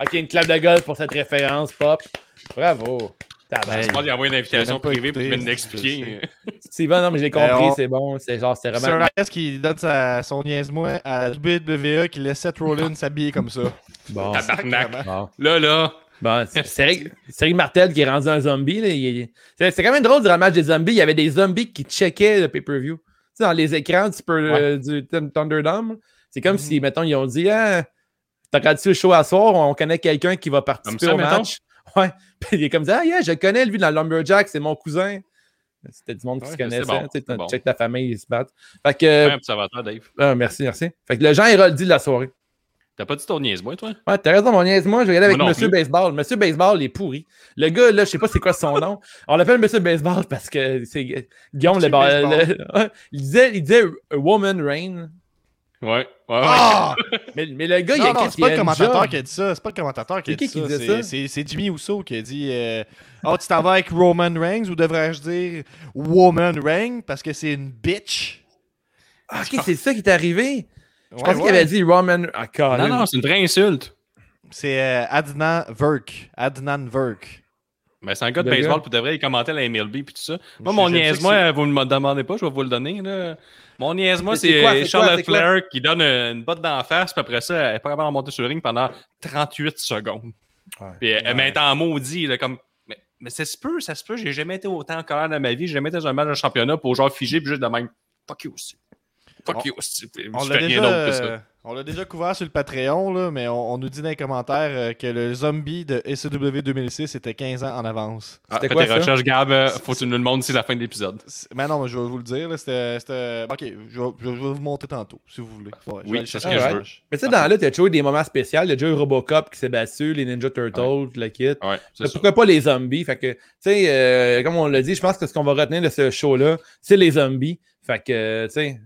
Ok, une clap de gueule pour cette référence, Pop. Bravo. Je pense qu'il y a une invitation privée pour venir l'expliquer. C'est bon, non, mais j'ai compris, c'est bon. C'est genre, c'est vraiment. C'est un reste qui donne son niaise-moi à WWE qui laisse Seth Rollins s'habiller comme ça. Bon. Tabarnak. Bon. Là. Bon, c'est Rick Martel qui est rendu un zombie. Là, c'est quand même drôle durant le match des zombies. Il y avait des zombies qui checkaient le pay-per-view. Tu sais, dans les écrans du Thunderdome, c'est comme si, mettons, ils ont dit t'as regardé le show à soir, on connaît quelqu'un qui va participer au match. Ouais, puis il est comme ça, je connais lui dans le Lumberjack, c'est mon cousin. C'était du monde qui se connaissait, tu sais, check ta famille, ils se battent. Fait que. Ouais, ça va toi, Dave. Merci. Fait que le Jean Héroldi de la soirée. T'as pas dit ton niaise-moi, toi? Ouais, t'as raison, mon niaise-moi, je vais y aller avec Monsieur Baseball. Monsieur Baseball, il est pourri. Le gars, là, je sais pas c'est quoi son nom. On l'appelle Monsieur Baseball parce que c'est Guillaume il disait Woman Reign. Ouais. Mais le gars, il a c'est pas le commentateur qui a dit ça. C'est pas le commentateur qui a dit ça. C'est Jimmy Uso qui a dit tu t'en vas avec Roman Reigns ou devrais-je dire Woman Reigns parce que c'est une bitch. C'est ça qui est arrivé. Je pense qu'il avait dit Roman. Non, c'est une vraie insulte. C'est Adnan Virk. Mais c'est un gars de baseball pour de vrai, il commentait la MLB puis tout ça. Moi, mon niaise-moi, vous ne me demandez pas, je vais vous le donner. Là. Mon niaise-moi, c'est Charlotte Flair qui donne une botte d'en face, puis après ça, elle est pas capable de monter sur le ring pendant 38 secondes. Puis elle m'est en maudit, là, comme. Mais ça se peut, j'ai jamais été autant en colère de ma vie, j'ai jamais été dans un match de championnat pour genre figer, puis juste de même. Fuck you aussi. On l'a déjà couvert sur le Patreon, là, mais on nous dit dans les commentaires que le zombie de SCW 2006 était 15 ans en avance. C'était quoi, tes recherches, Gab? Faut que tu nous le montres d'ici la fin de l'épisode. Mais non, mais je vais vous le dire. Là, c'était... Ok, je vais vous montrer tantôt, si vous voulez. Ouais, oui, c'est ce que je veux. Mais tu sais, dans là, t'as toujours eu des moments spéciaux. Il y a déjà eu Robocop qui s'est battu, les Ninja Turtles, le kit. Ouais, pourquoi pas les zombies? Fait que, tu sais, comme on l'a dit, je pense que ce qu'on va retenir de ce show-là, c'est les zombies. Fait que, tu sais...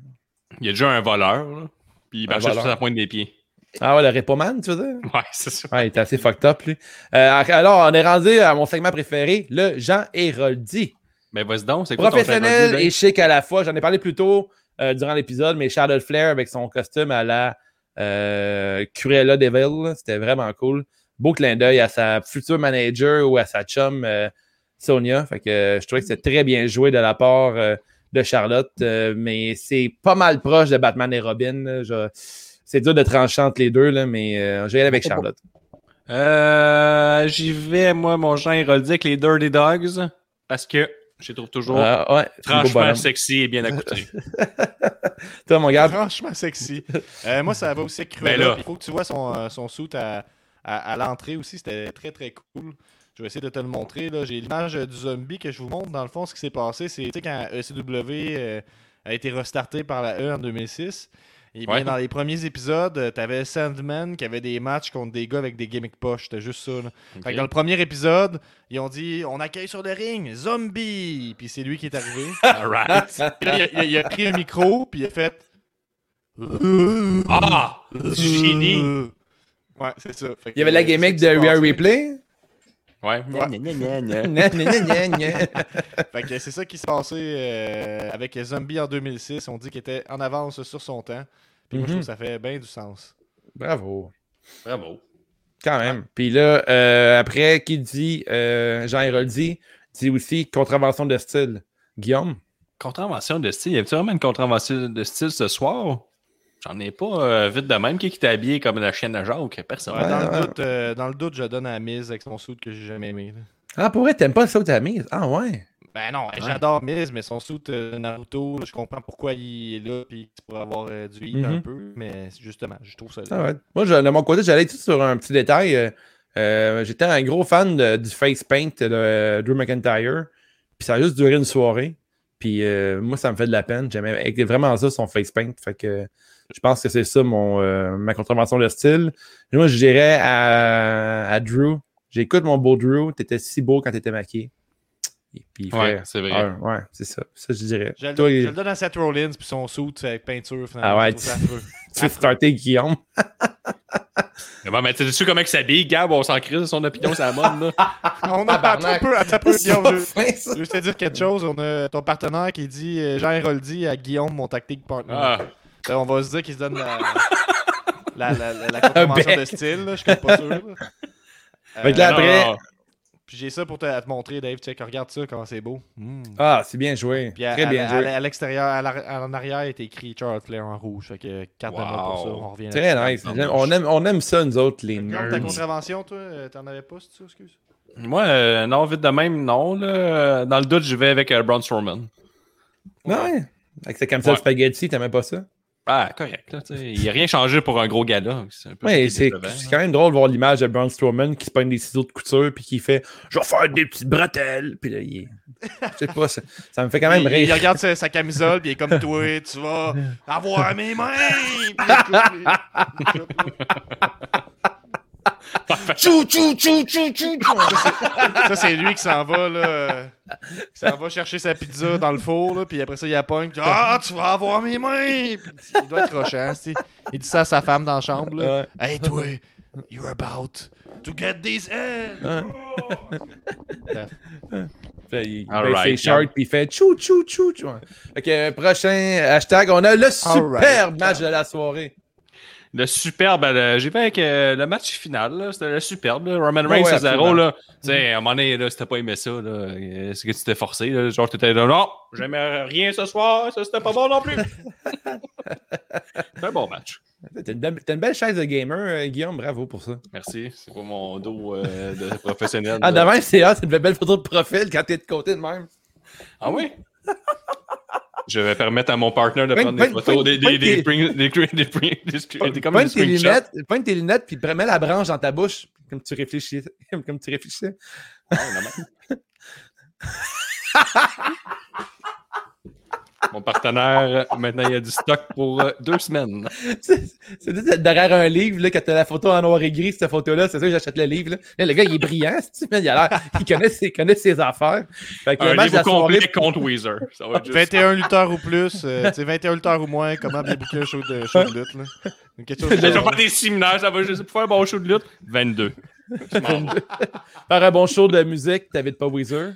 Il y a déjà un voleur, là. Puis il marchait sur sa pointe des pieds. Ah ouais, le Repoman, tu veux dire? Ouais, c'est ça. Ouais, il était assez fucked up, lui. Alors, on est rendu à mon segment préféré, le Jean Héroldi. Mais vas-y donc, c'est quoi ton professionnel et chic à la fois. J'en ai parlé plus tôt durant l'épisode, mais Charlotte Flair avec son costume à la Cruella Devil, là, c'était vraiment cool. Beau clin d'œil à sa future manager ou à sa chum Sonia. Fait que je trouvais que c'était très bien joué de la part... de Charlotte, mais c'est pas mal proche de Batman et Robin. C'est dur de trancher entre les deux, là, mais je vais aller avec Charlotte. J'y vais, moi, mon Jean Héroldique, les Dirty Dogs, parce que je les trouve toujours franchement sexy et bien accoutrés. Toi, mon gars. Franchement sexy. Moi, ça va aussi Cruella. Il faut que tu vois son suit à l'entrée aussi. C'était très, très cool. Je vais essayer de te le montrer. Là. J'ai l'image du zombie que je vous montre. Dans le fond, ce qui s'est passé, c'est quand ECW a été restarté par la E en 2006. Et bien, dans les premiers épisodes, t'avais Sandman qui avait des matchs contre des gars avec des gimmicks poches. C'était juste ça. Là. Okay. Fait que dans le premier épisode, ils ont dit « On accueille sur le ring, zombie! » Puis c'est lui qui est arrivé. All right. il a pris un micro, puis il a fait « Ah! Du génie! » Ouais, c'est ça. Fait il y avait la gimmick de Rhea Ripley. Fait que c'est ça qui se passait avec Zombie en 2006. On dit qu'il était en avance sur son temps. Puis moi, je trouve que ça fait bien du sens. Bravo. Quand même. Puis là, après, qui dit Jean Héroldi dit aussi contravention de style. Guillaume? Contravention de style? Y avait-tu vraiment une contravention de style ce soir? J'en ai pas vite de même qui était habillé comme la chienne à Jacques. Personne. Ouais, dans le doute, je donne à la Miz avec son suit que j'ai jamais aimé. Là. Ah, pour vrai, t'aimes pas le suit à la Miz? Ah, ouais. Ben non, j'adore Miz, mais son suit Naruto, je comprends pourquoi il est là puis tu pourrais avoir du hit un peu, mais justement, je trouve ça. Ah, ouais. Moi, de mon côté, j'allais tout sur un petit détail. J'étais un gros fan du face paint de Drew McIntyre, puis ça a juste duré une soirée. Puis moi, ça me fait de la peine. J'aimais vraiment ça, son face paint. Fait que. Je pense que c'est ça ma contravention de style. Et moi, je dirais à Drew. J'écoute mon beau Drew. T'étais si beau quand t'étais maquillé. Et puis, c'est vrai. Ouais, c'est ça. Ça, je dirais. Je le donne à Seth Rollins puis son suit avec peinture. Finalement, ah ouais. Tu veux starter Guillaume? Bon, mais tu sais comment il s'habille, Gab? On s'en crise de son opinion, c'est la mode. Là. On a un peu, Guillaume. Je veux te dire quelque chose. On a ton partenaire qui dit Jean-Héroldi à Guillaume, mon tactique partner. Ah. On va se dire qu'il se donne la convention de style. Là, je suis pas sûr. Fait là, après... Puis j'ai ça pour te montrer, Dave. Check, regarde ça, comment c'est beau. Mm. Ah, c'est bien joué. Puis très bien joué. À l'extérieur, en arrière, il est écrit Charlotte Flair en rouge. Fait que 4 numéros pour ça, on revient. Très nice. On aime ça, nous autres, les nerds. Ta contravention, toi, t'en avais pas, c'est ça, excuse? Moi, non, vite de même, non. Là. Dans le doute, je vais avec Braun Strowman. Ouais. C'est comme ça, le spaghetti, t'aimais pas ça? Ah, correct. Là, il n'y a rien changé pour un gros gala. C'est quand même drôle de voir l'image de Braun Strowman qui se peigne des ciseaux de couture puis qui fait « Je vais faire des petites bretelles! » Puis là, je sais pas, ça me fait quand même rire. Il regarde sa camisole puis il est comme « Toi, tu vas avoir mes mains! » Ça, c'est lui qui s'en va, là. Qui s'en va chercher sa pizza dans le four, là, puis après ça, il appogne. Ah, tu vas avoir mes mains! Il doit être rochant, c'est. Il dit ça à sa femme dans la chambre, là. Hey, toi, you're about to get these eggs! Il fait short, puis il fait chou, chou, chou, chou. Ok, prochain hashtag, on a le superbe match de la soirée. Le superbe, j'y vais avec le match final, là, c'était le superbe. Là. Roman Reigns, Cesaro, là, tu sais, à un moment donné, là, si t'as pas aimé ça, là, c'est que tu t'es forcé, là, genre t'étais là, non, j'aimais rien ce soir, ça c'était pas bon non plus. C'est un bon match. T'as une belle chaise de gamer, Guillaume, bravo pour ça. Merci, c'est pas mon dos de professionnel. Ah, demain, c'est une belle photo de profil quand t'es de côté de même. Ah oui? Je vais permettre à mon partner de prendre des photos, des pointe tes lunettes, puis mets la branche dans ta bouche, comme tu réfléchis. Comme tu réfléchissais. Oh, mon partenaire, maintenant, il y a du stock pour 2 semaines. C'est derrière un livre, là, quand t'as la photo en noir et gris, cette photo-là, c'est ça que j'achète le livre. Là, le gars, il est brillant, il a l'air, il connaît ses affaires. Fait que un livre complet contre Weezer. Ça va être juste... 21 lutteurs ou plus, 21 lutteurs ou moins, comment bien boucler un show de lutte. Là. Je vais faire des séminaires, ça va juste pour faire un bon show de lutte. 22. Faire un bon show de musique, t'invites pas Weezer.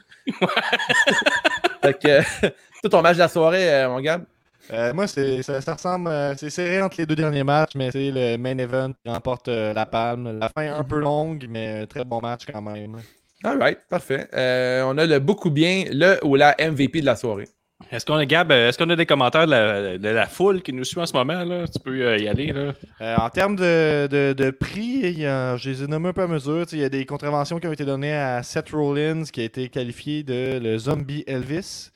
Fait que tout ton match de la soirée, mon gars? Moi, ça ressemble... c'est serré entre les 2 derniers matchs, mais c'est le main event qui remporte la palme. La fin un peu longue, mais très bon match quand même. All right, parfait. On a le beaucoup bien, le ou la MVP de la soirée. Est-ce qu'on a des commentaires de la foule qui nous suit en ce moment? Là? Tu peux y aller. Là. En termes de prix, je les ai nommés un peu à mesure. Il y a des contraventions qui ont été données à Seth Rollins, qui a été qualifié de le Zombie Elvis.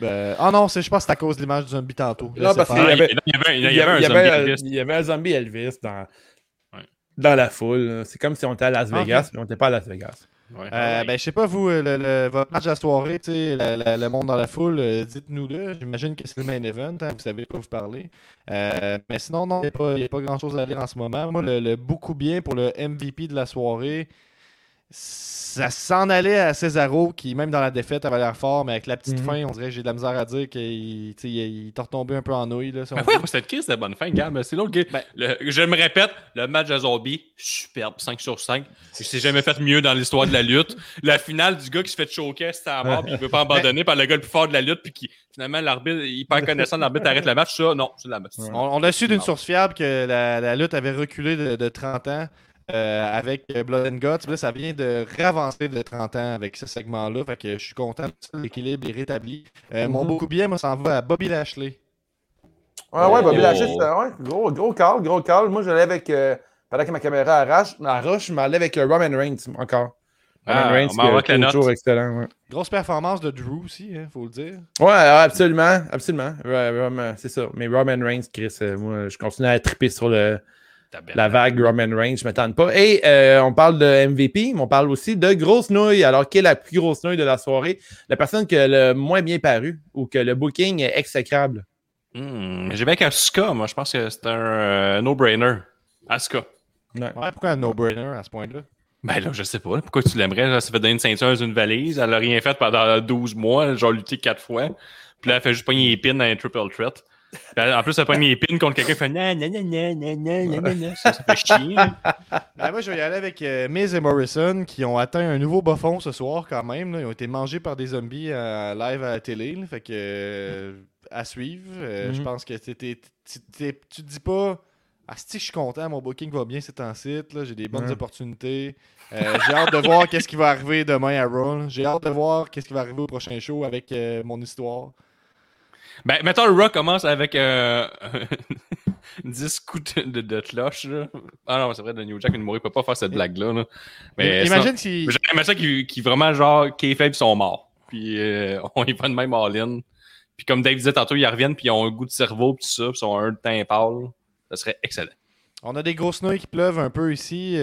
Je pense que c'est à cause de l'image du zombie tantôt. Non, parce qu'il y avait un Zombie Elvis dans la foule. C'est comme si on était à Las Vegas, mais on n'était pas à Las Vegas. Ouais. Je sais pas, vous, votre match de la soirée, le monde dans la foule, dites-nous-le. J'imagine que c'est le main event, hein, vous savez de quoi vous parlez. Mais sinon, non, il n'y a pas grand-chose à lire en ce moment. Moi, le beaucoup bien pour le MVP de la soirée, ça s'en allait à Cesaro, qui, même dans la défaite, avait l'air fort, mais avec la petite fin, on dirait que j'ai de la misère à dire qu'il t'a retombé un peu en nouille. Là, cette crise de bonne fin, Gab. C'est l'autre gars. Je me répète, le match à zombie, superbe, 5/5. Je ne t'ai jamais fait mieux dans l'histoire de la lutte. La finale du gars qui se fait choquer, c'est à mort, puis il ne peut pas abandonner par le gars le plus fort de la lutte, puis qui, finalement, l'arbitre, il perd connaissance, l'arbitre arrête le match. Ça, non, c'est la match. On a su d'une source fiable que la lutte avait reculé de 30 ans. Avec Blood and Guts, là, ça vient de réavancer de 30 ans avec ce segment-là. Fait que je suis content, l'équilibre est rétabli. Mon beaucoup bien, moi, ça en va à Bobby Lashley. Bobby Lashley, c'est un gros call. Moi, j'allais avec, pendant que ma caméra arrache, je m'allais avec Roman Reigns encore. Reigns, c'est toujours excellent. Ouais. Grosse performance de Drew aussi, hein, faut le dire. Ouais, absolument. C'est ça. Mais Roman Reigns, Chris, moi, je continue à triper sur la vague Roman Reigns, je ne m'attends pas. Et on parle de MVP, mais on parle aussi de grosse nouille. Alors, qui est la plus grosse nouille de la soirée? La personne qui a le moins bien paru ou que le booking est exécrable? J'ai bien qu'Asuka, moi. Je pense que c'est un no-brainer. Asuka. Ouais. Pourquoi un no-brainer à ce point-là? Ben là, je sais pas. Pourquoi tu l'aimerais? Elle s'est fait donner une ceinture dans une valise. Elle n'a rien fait pendant 12 mois. Elle a lutté 4 fois. Puis là, elle fait juste pogner les pins dans un triple threat. En plus, ça a pas mis les pins contre quelqu'un qui fait nan nan nan nan nan nan nan. Ça fait chier. Ben, moi, je vais y aller avec Miz et Morrison qui ont atteint un nouveau bas fond ce soir quand même. Là. Ils ont été mangés par des zombies live à la télé. Là. Fait que à suivre. Je pense que tu te dis pas. Ah, si je suis content, mon booking va bien, c'est en site. J'ai des bonnes opportunités. J'ai hâte de voir qu'est-ce qui va arriver demain à Raw. J'ai hâte de voir qu'est-ce qui va arriver au prochain show avec mon histoire. Ben, mettons, le Raw commence avec 10 coups de cloche. Là. Ah non, c'est vrai, le New Jack, il peut pas faire cette blague-là. Là. Mais imagine si. J'aimerais ça qu'ils vraiment, genre, K-Fab sont morts. Puis on y va de même all-in. Puis comme Dave disait tantôt, ils reviennent, puis ils ont un goût de cerveau, puis tout ça, puis ils sont un de teint pâle. Ça serait excellent. On a des grosses nouilles qui pleuvent un peu ici.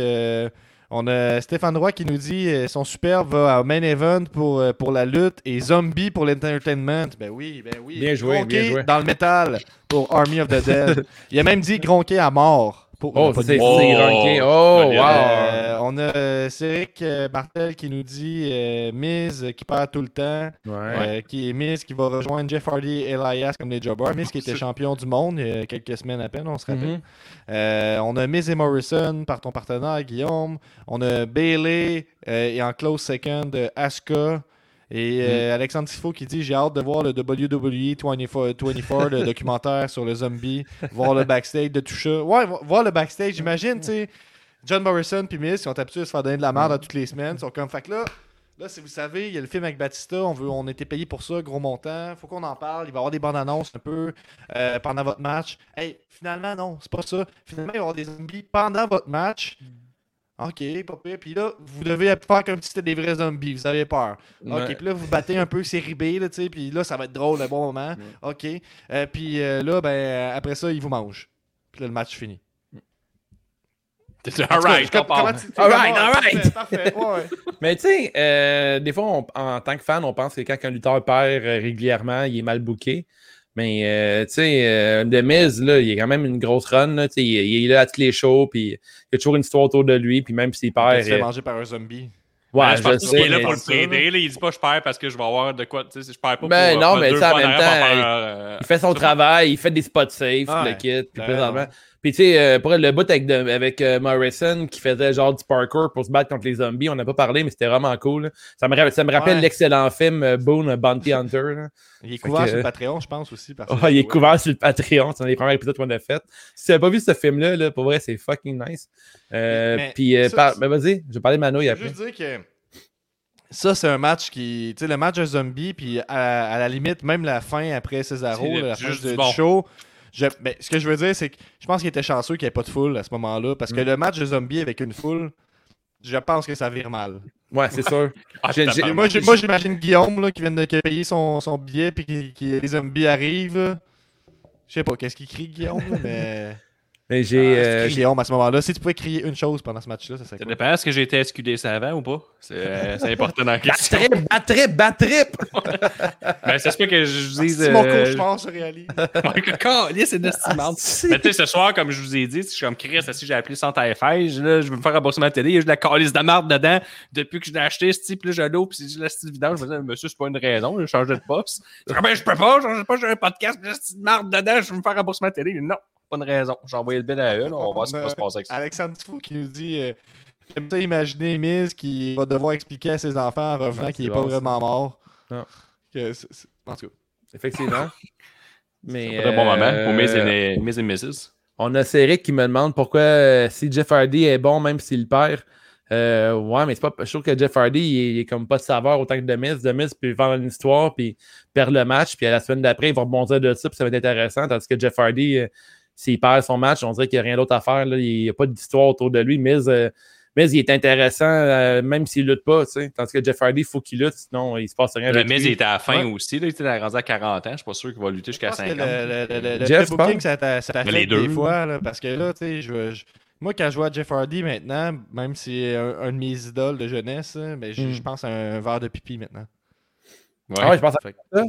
On a Stéphane Roy qui nous dit son superbe va à Main Event pour la lutte et Zombie pour l'entertainment. Ben oui. Bien joué, Gronqué bien joué. Dans le métal pour Army of the Dead. Il a même dit Gronqué à mort. C'est Gronqué. Oh, wow. On a Céric Martel qui nous dit Miz qui perd tout le temps. Ouais. Qui est Miz qui va rejoindre Jeff Hardy et Elias comme les jobbers. Miz qui était champion du monde il y a quelques semaines à peine, on se rappelle. On a Miz et Morrison par ton partenaire, Guillaume. On a Bayley et en close second Asuka. Et Alexandre Tifo qui dit « J'ai hâte de voir le WWE 24, le documentaire sur le zombie, voir le backstage de Toucha. » Ouais, voir le backstage, j'imagine, tu sais, John Morrison puis Miz, ils sont habitués à se faire donner de la merde à toutes les semaines. Ils sont comme « Fait que là, si vous savez, il y a le film avec Batista, on était payé pour ça, gros montant, faut qu'on en parle, il va y avoir des bandes annonces un peu pendant votre match. » Hey, finalement, non, c'est pas ça. Finalement, il va y avoir des zombies pendant votre match. OK, pas pire. Puis là, vous devez faire comme si c'était des vrais zombies. Vous avez peur. OK, ouais. Puis là, vous battez un peu série B, là, tu sais. Puis là, ça va être drôle, un bon moment. Ouais. OK. Puis là, ben, après ça, ils vous mangent. Puis là, le match finit. All right. Parfait. Ouais. Mais tu sais, des fois, en tant que fan, on pense que quand un lutteur perd régulièrement, il est mal booké. Mais tu sais, The Miz, là, il est quand même une grosse run. Là, il est là à tous les shows, puis il y a toujours une histoire autour de lui, puis même s'il perd. Il se fait manger par un zombie. Ouais, je pense qu'il est là pour le trader. Là, il dit pas je perds parce que je vais avoir de quoi. Tu sais, je perds pas. Ben non, mais ça en même temps, il fait son travail, il fait des spots safe, le kit, puis présentement. Puis tu sais, pour le bout avec Morrison qui faisait genre du parkour pour se battre contre les zombies, on n'a pas parlé, mais c'était vraiment cool. Ça me rappelle l'excellent film Boone Bounty Hunter. Là. Il est couvert sur le Patreon, je pense aussi. Il est couvert sur le Patreon, c'est un des premiers épisodes qu'on a fait. Si tu n'as pas vu ce film-là, là, pour vrai, c'est fucking nice. Puis vas-y, je vais parler de Manouille après. Je veux juste dire que ça, c'est un match qui. Tu sais, le match de zombie, puis à la limite, même la fin après Cesaro, la fin du show. Ce que je veux dire, c'est que je pense qu'il était chanceux qu'il n'y ait pas de foule à ce moment-là. Parce que le match de zombies avec une foule, je pense que ça vire mal. Ouais, c'est sûr. Moi, j'imagine Guillaume là, qui vient de payer son billet et que les zombies arrivent. Je sais pas, qu'est-ce qu'il crie, Guillaume, mais. Mais j'ai Guillaume à ce moment-là. Si tu pouvais crier une chose pendant ce match-là, ça serait cool. Ça dépend, est-ce que j'ai été SQD ça avant ou pas? C'est important dans la question. Bad trip! Ben, c'est sûr que je vous dise... Si mon coach, je pense, se réalise. C'est estimante. Mais tu sais, ce soir, comme je vous ai dit, je suis comme Chris, si j'ai appelé sans TFH, là, je vais me faire rembourser ma télé, il y a eu de la calisse de marde dedans depuis que je l'ai acheté, ce type-là, j'ai l'eau, puis j'ai la style vidange. Je me disais, monsieur, c'est pas une raison, je changeais de pops. Je peux pas, je changeais de pops, j'ai un podcast, j'ai la style de marde dedans, je vais me faire rembourser ma télé. Non. Pas de raison. J'ai envoyé le bill à eux. On va voir ce qui va se passer avec ça. Alexandre Tifou qui nous dit j'aime ça imaginer Miz qui va devoir expliquer à ses enfants en revenant qu'il n'est pas vraiment mort. Non. En tout cas. Effectivement. Mais, c'est un bon moment pour Miz et Mrs. On a Céric qui me demande pourquoi si Jeff Hardy est bon, même s'il perd. Ouais, mais c'est pas. Je trouve que Jeff Hardy, il est comme pas de saveur autant que The Miz. The Miz peut vendre une histoire, puis perd le match, puis à la semaine d'après, il va rebondir de ça, puis ça va être intéressant. Tandis que Jeff Hardy. S'il perd son match, on dirait qu'il n'y a rien d'autre à faire. Là. Il n'y a pas d'histoire autour de lui. Miz, il est intéressant, même s'il ne lutte pas. T'sais. Tandis que Jeff Hardy, il faut qu'il lutte, sinon il ne se passe rien. Miz, il était à la fin aussi. Là. Il était rendu à 40 ans. Je ne suis pas sûr qu'il va lutter jusqu'à 50. Jeff, le booking, ça t'affecte des fois. Là, parce que là, moi, quand je vois Jeff Hardy maintenant, même si c'est un de mes idoles de jeunesse, je pense à un verre de pipi maintenant. Ouais, je pense à ça.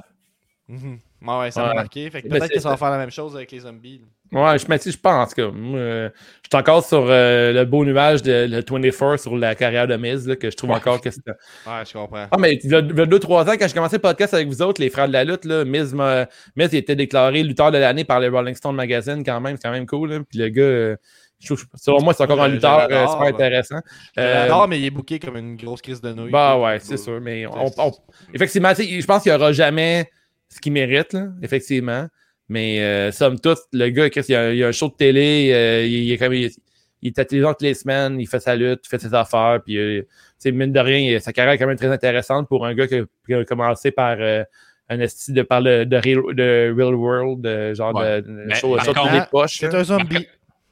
Ouais, ça m'a marqué. Fait que peut-être que ça va faire la même chose avec les zombies. Ouais, je pense que je suis encore sur le beau nuage de le 24 sur la carrière de Miz, là, que je trouve encore que c'est... Ouais, je comprends. Ah, mais il y a 2-3 ans, quand j'ai commencé le podcast avec vous autres, les frères de la lutte, là, Miz il était déclaré lutteur de l'année par les Rolling Stone Magazine quand même. C'est quand même cool. Hein. Puis le gars, selon moi, c'est encore un lutteur super intéressant. J'adore, mais il est booké comme une grosse crise de nouilles. Bah ouais, c'est sûr. Mais effectivement, je pense qu'il n'y aura jamais ce qu'il mérite, là, effectivement. Mais somme toute, le gars, il y a un show de télé, il est attiré toutes les semaines, il fait sa lutte, il fait ses affaires, puis mine de rien, sa carrière est quand même très intéressante pour un gars qui a commencé par un esti de Real World, de show de les poches. C'est un zombie.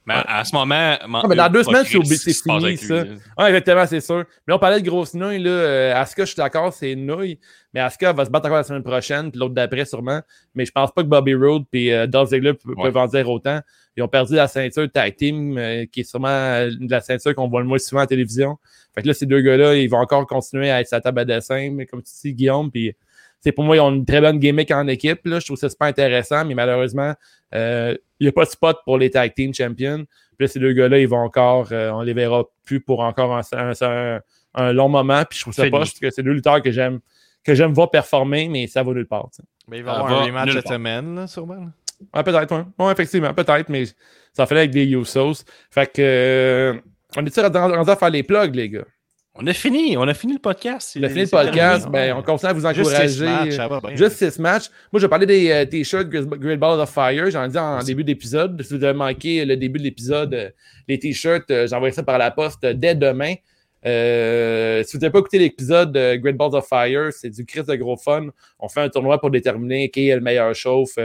Mais à ce moment... mais dans 2 semaines, c'est fini, ça. Ah, exactement, c'est sûr. Mais on parlait de grosses nouilles, là. Asuka, je suis d'accord, c'est une nouille. Mais Asuka va se battre encore la semaine prochaine, puis l'autre d'après, sûrement. Mais je pense pas que Bobby Roode et Dolph Ziggler peuvent en dire autant. Ils ont perdu la ceinture tag team, qui est sûrement la ceinture qu'on voit le moins souvent à la télévision. Fait que là, ces deux gars-là, ils vont encore continuer à être sa table à dessin, mais comme tu dis, Guillaume, puis... Pour moi, ils ont une très bonne gimmick en équipe. Là. Je trouve ça super intéressant, mais malheureusement, il n'y a pas de spot pour les tag team champions. Puis là, ces deux gars-là, ils vont encore, on les verra plus pour encore un long moment. Puis je trouve ça poche parce que c'est deux lutteurs que j'aime voir performer, mais ça va nulle part. T'sais. Mais ils vont avoir un match cette semaine, là, sûrement. Là. Ouais, peut-être, oui. Ouais, effectivement, peut-être, mais ça fait avec des Usos. Fait que on est-tu rendu à faire les plugs, les gars? On a fini le podcast. On continue à vous encourager. Juste 6 matchs. Moi, je vais parler des t-shirts Great Balls of Fire. J'en ai dit en début d'épisode. Si vous avez manqué le début de l'épisode, les t-shirts, j'envoie ça par la poste dès demain. Si vous n'avez pas écouté l'épisode de Great Balls of Fire, c'est du Christ de gros fun. On fait un tournoi pour déterminer qui est le meilleur chauffe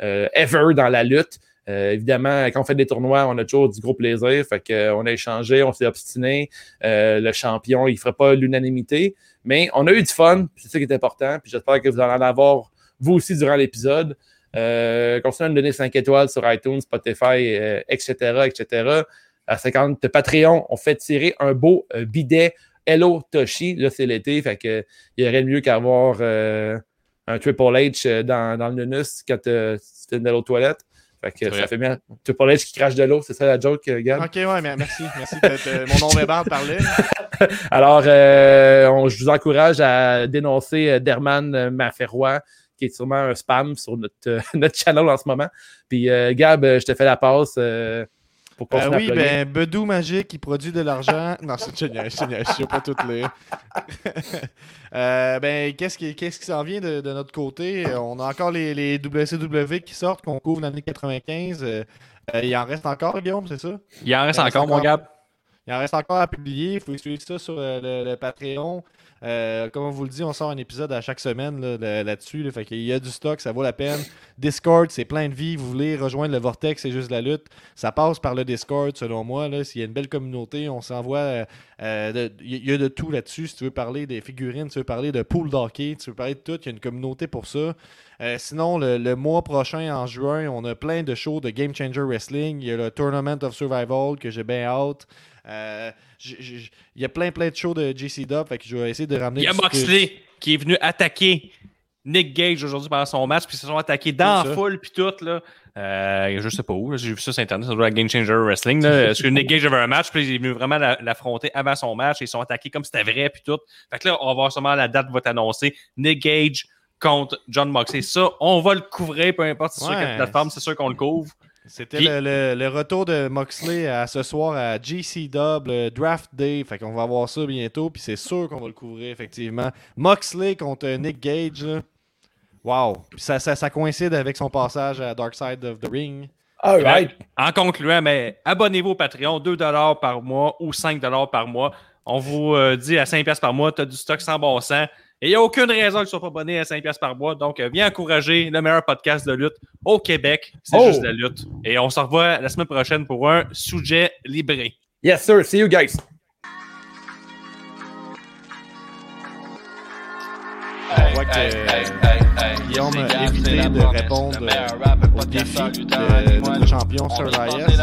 ever dans la lutte. Évidemment, quand on fait des tournois, on a toujours du gros plaisir. Fait qu'on a échangé, on s'est obstiné. Le champion, il ne ferait pas l'unanimité. Mais on a eu du fun, c'est ça qui est important. Puis j'espère que vous allez en avoir, vous aussi, durant l'épisode. Continuez à nous donner 5 étoiles sur iTunes, Spotify, etc., etc. À 50 Patreon, on fait tirer un beau bidet Hello Toshi. Là, c'est l'été, fait qu'il y aurait mieux qu'avoir un Triple H dans le nunus quand tu es dans l'eau toilette. Fait que ça fait bien. Tu parlais de ce qui crache de l'eau, c'est ça la joke, Gab? Ok, ouais, mais merci. Mon nom verbal parlait. Alors, je vous encourage à dénoncer Derman Maferroy, qui est sûrement un spam sur notre channel en ce moment. Puis, Gab, je te fais la passe. Bedou Magique, il produit de l'argent. Non, c'est génial, je sais pas tout lire. Qu'est-ce qui s'en vient de notre côté? On a encore les WCW qui sortent, qu'on couvre l'année 95. Il en reste encore, Guillaume, c'est ça? Il en reste encore, mon Gab. Il en reste encore à publier. Il faut suivre ça sur le Patreon. Comme on vous le dit, on sort un épisode à chaque semaine là-dessus. Là, fait qu'il y a du stock, ça vaut la peine. Discord, c'est plein de vie. Vous voulez rejoindre le Vortex, c'est juste la lutte. Ça passe par le Discord, selon moi. Là, s'il y a une belle communauté, on s'envoie. Il y a de tout là-dessus. Si tu veux parler des figurines, si tu veux parler de pool d'hockey, si tu veux parler de tout, il y a une communauté pour ça. Sinon, le mois prochain, en juin, on a plein de shows de Game Changer Wrestling. Il y a le Tournament of Survival que j'ai bien hâte. Il y a plein de shows de JC Dub, fait que je vais essayer de ramener. Il y a Moxley qui est venu attaquer Nick Gage aujourd'hui pendant son match, puis ils se sont attaqués dans la foule, puis tout, là. Je sais pas où, j'ai vu ça sur Internet, ça doit être Game Changer Wrestling, là, parce que Nick Gage avait un match, puis il est venu vraiment l'affronter avant son match, et ils sont attaqués comme c'était vrai, puis tout. Fait que là, on va voir sûrement la date va t'annoncer. Nick Gage contre John Moxley. Ça, on va le couvrir, peu importe, c'est sûr que la plateforme, c'est sûr qu'on le couvre. C'était le retour de Moxley ce soir à GCW Draft Day. Fait qu'on va voir ça bientôt. Puis c'est sûr qu'on va le couvrir, effectivement. Moxley contre Nick Gage. Wow. Ça coïncide avec son passage à Dark Side of the Ring. All right. En concluant, mais abonnez-vous au Patreon. 2$ par mois ou 5$ par mois. On vous dit à 5$ par mois, tu as du stock sans bon sens. Et il n'y a aucune raison qu'ils ne soient pas abonnés à 5$ par mois. Donc, viens encourager le meilleur podcast de lutte au Québec. C'est juste la lutte. Et on se revoit la semaine prochaine pour un sujet libéré. Yes, sir. See you guys. Hey, Guillaume a évité de répondre au défi de notre champion sur l'AS. Il y a défi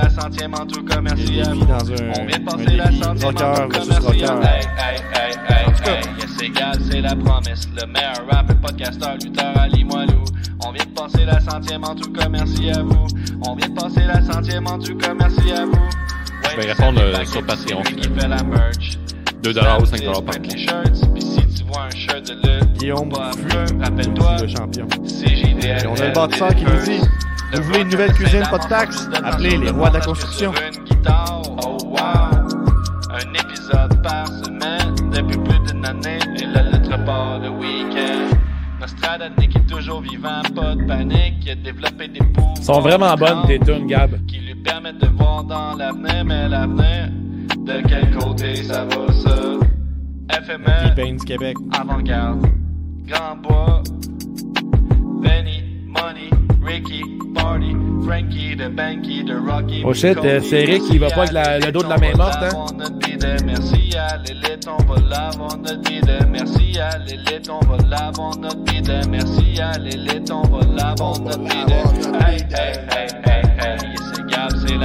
dans un défi rocker versus rocker. En tout cas, c'est égal, c'est la promesse. Le meilleur rappeur, podcasteur, lutteur, allie-moi loup. On vient de passer la centième en tout cas, merci à vous. On vient de passer la centième en tout cas, merci à vous. Je vais répondre sur Patreon. $2 ou $5 par mois. Guillaume, rappelle-toi, le champion. Et on a le bâtisseur qui nous dit, vous voulez une nouvelle cuisine, pas de taxes? Appelez les rois de la construction. Oh wow, un épisode par semaine, depuis plus d'une année, et là l'autre part le week-end. Nostradamus qui est toujours vivant, pas de panique, qui a développé des pouvoirs. Sont vraiment bonnes tes tunes, Gab. Qui lui permettent de voir dans l'avenir, mais l'avenir, de quel côté ça va ça? FME, Pays du Québec, Avant-Garde, Grand Bois, Benny, Money, Ricky, Party, Frankie, The Banky, The Rocky. Oh shit, c'est Rick qui va pas avec le dos de la main morte, hein? Merci à l'élite, on va laver, on a dit de. Merci à l'élite, on va laver, on a dit de. Merci à l'élite, on va laver, on a dit de. Hey, hey, hey, hey.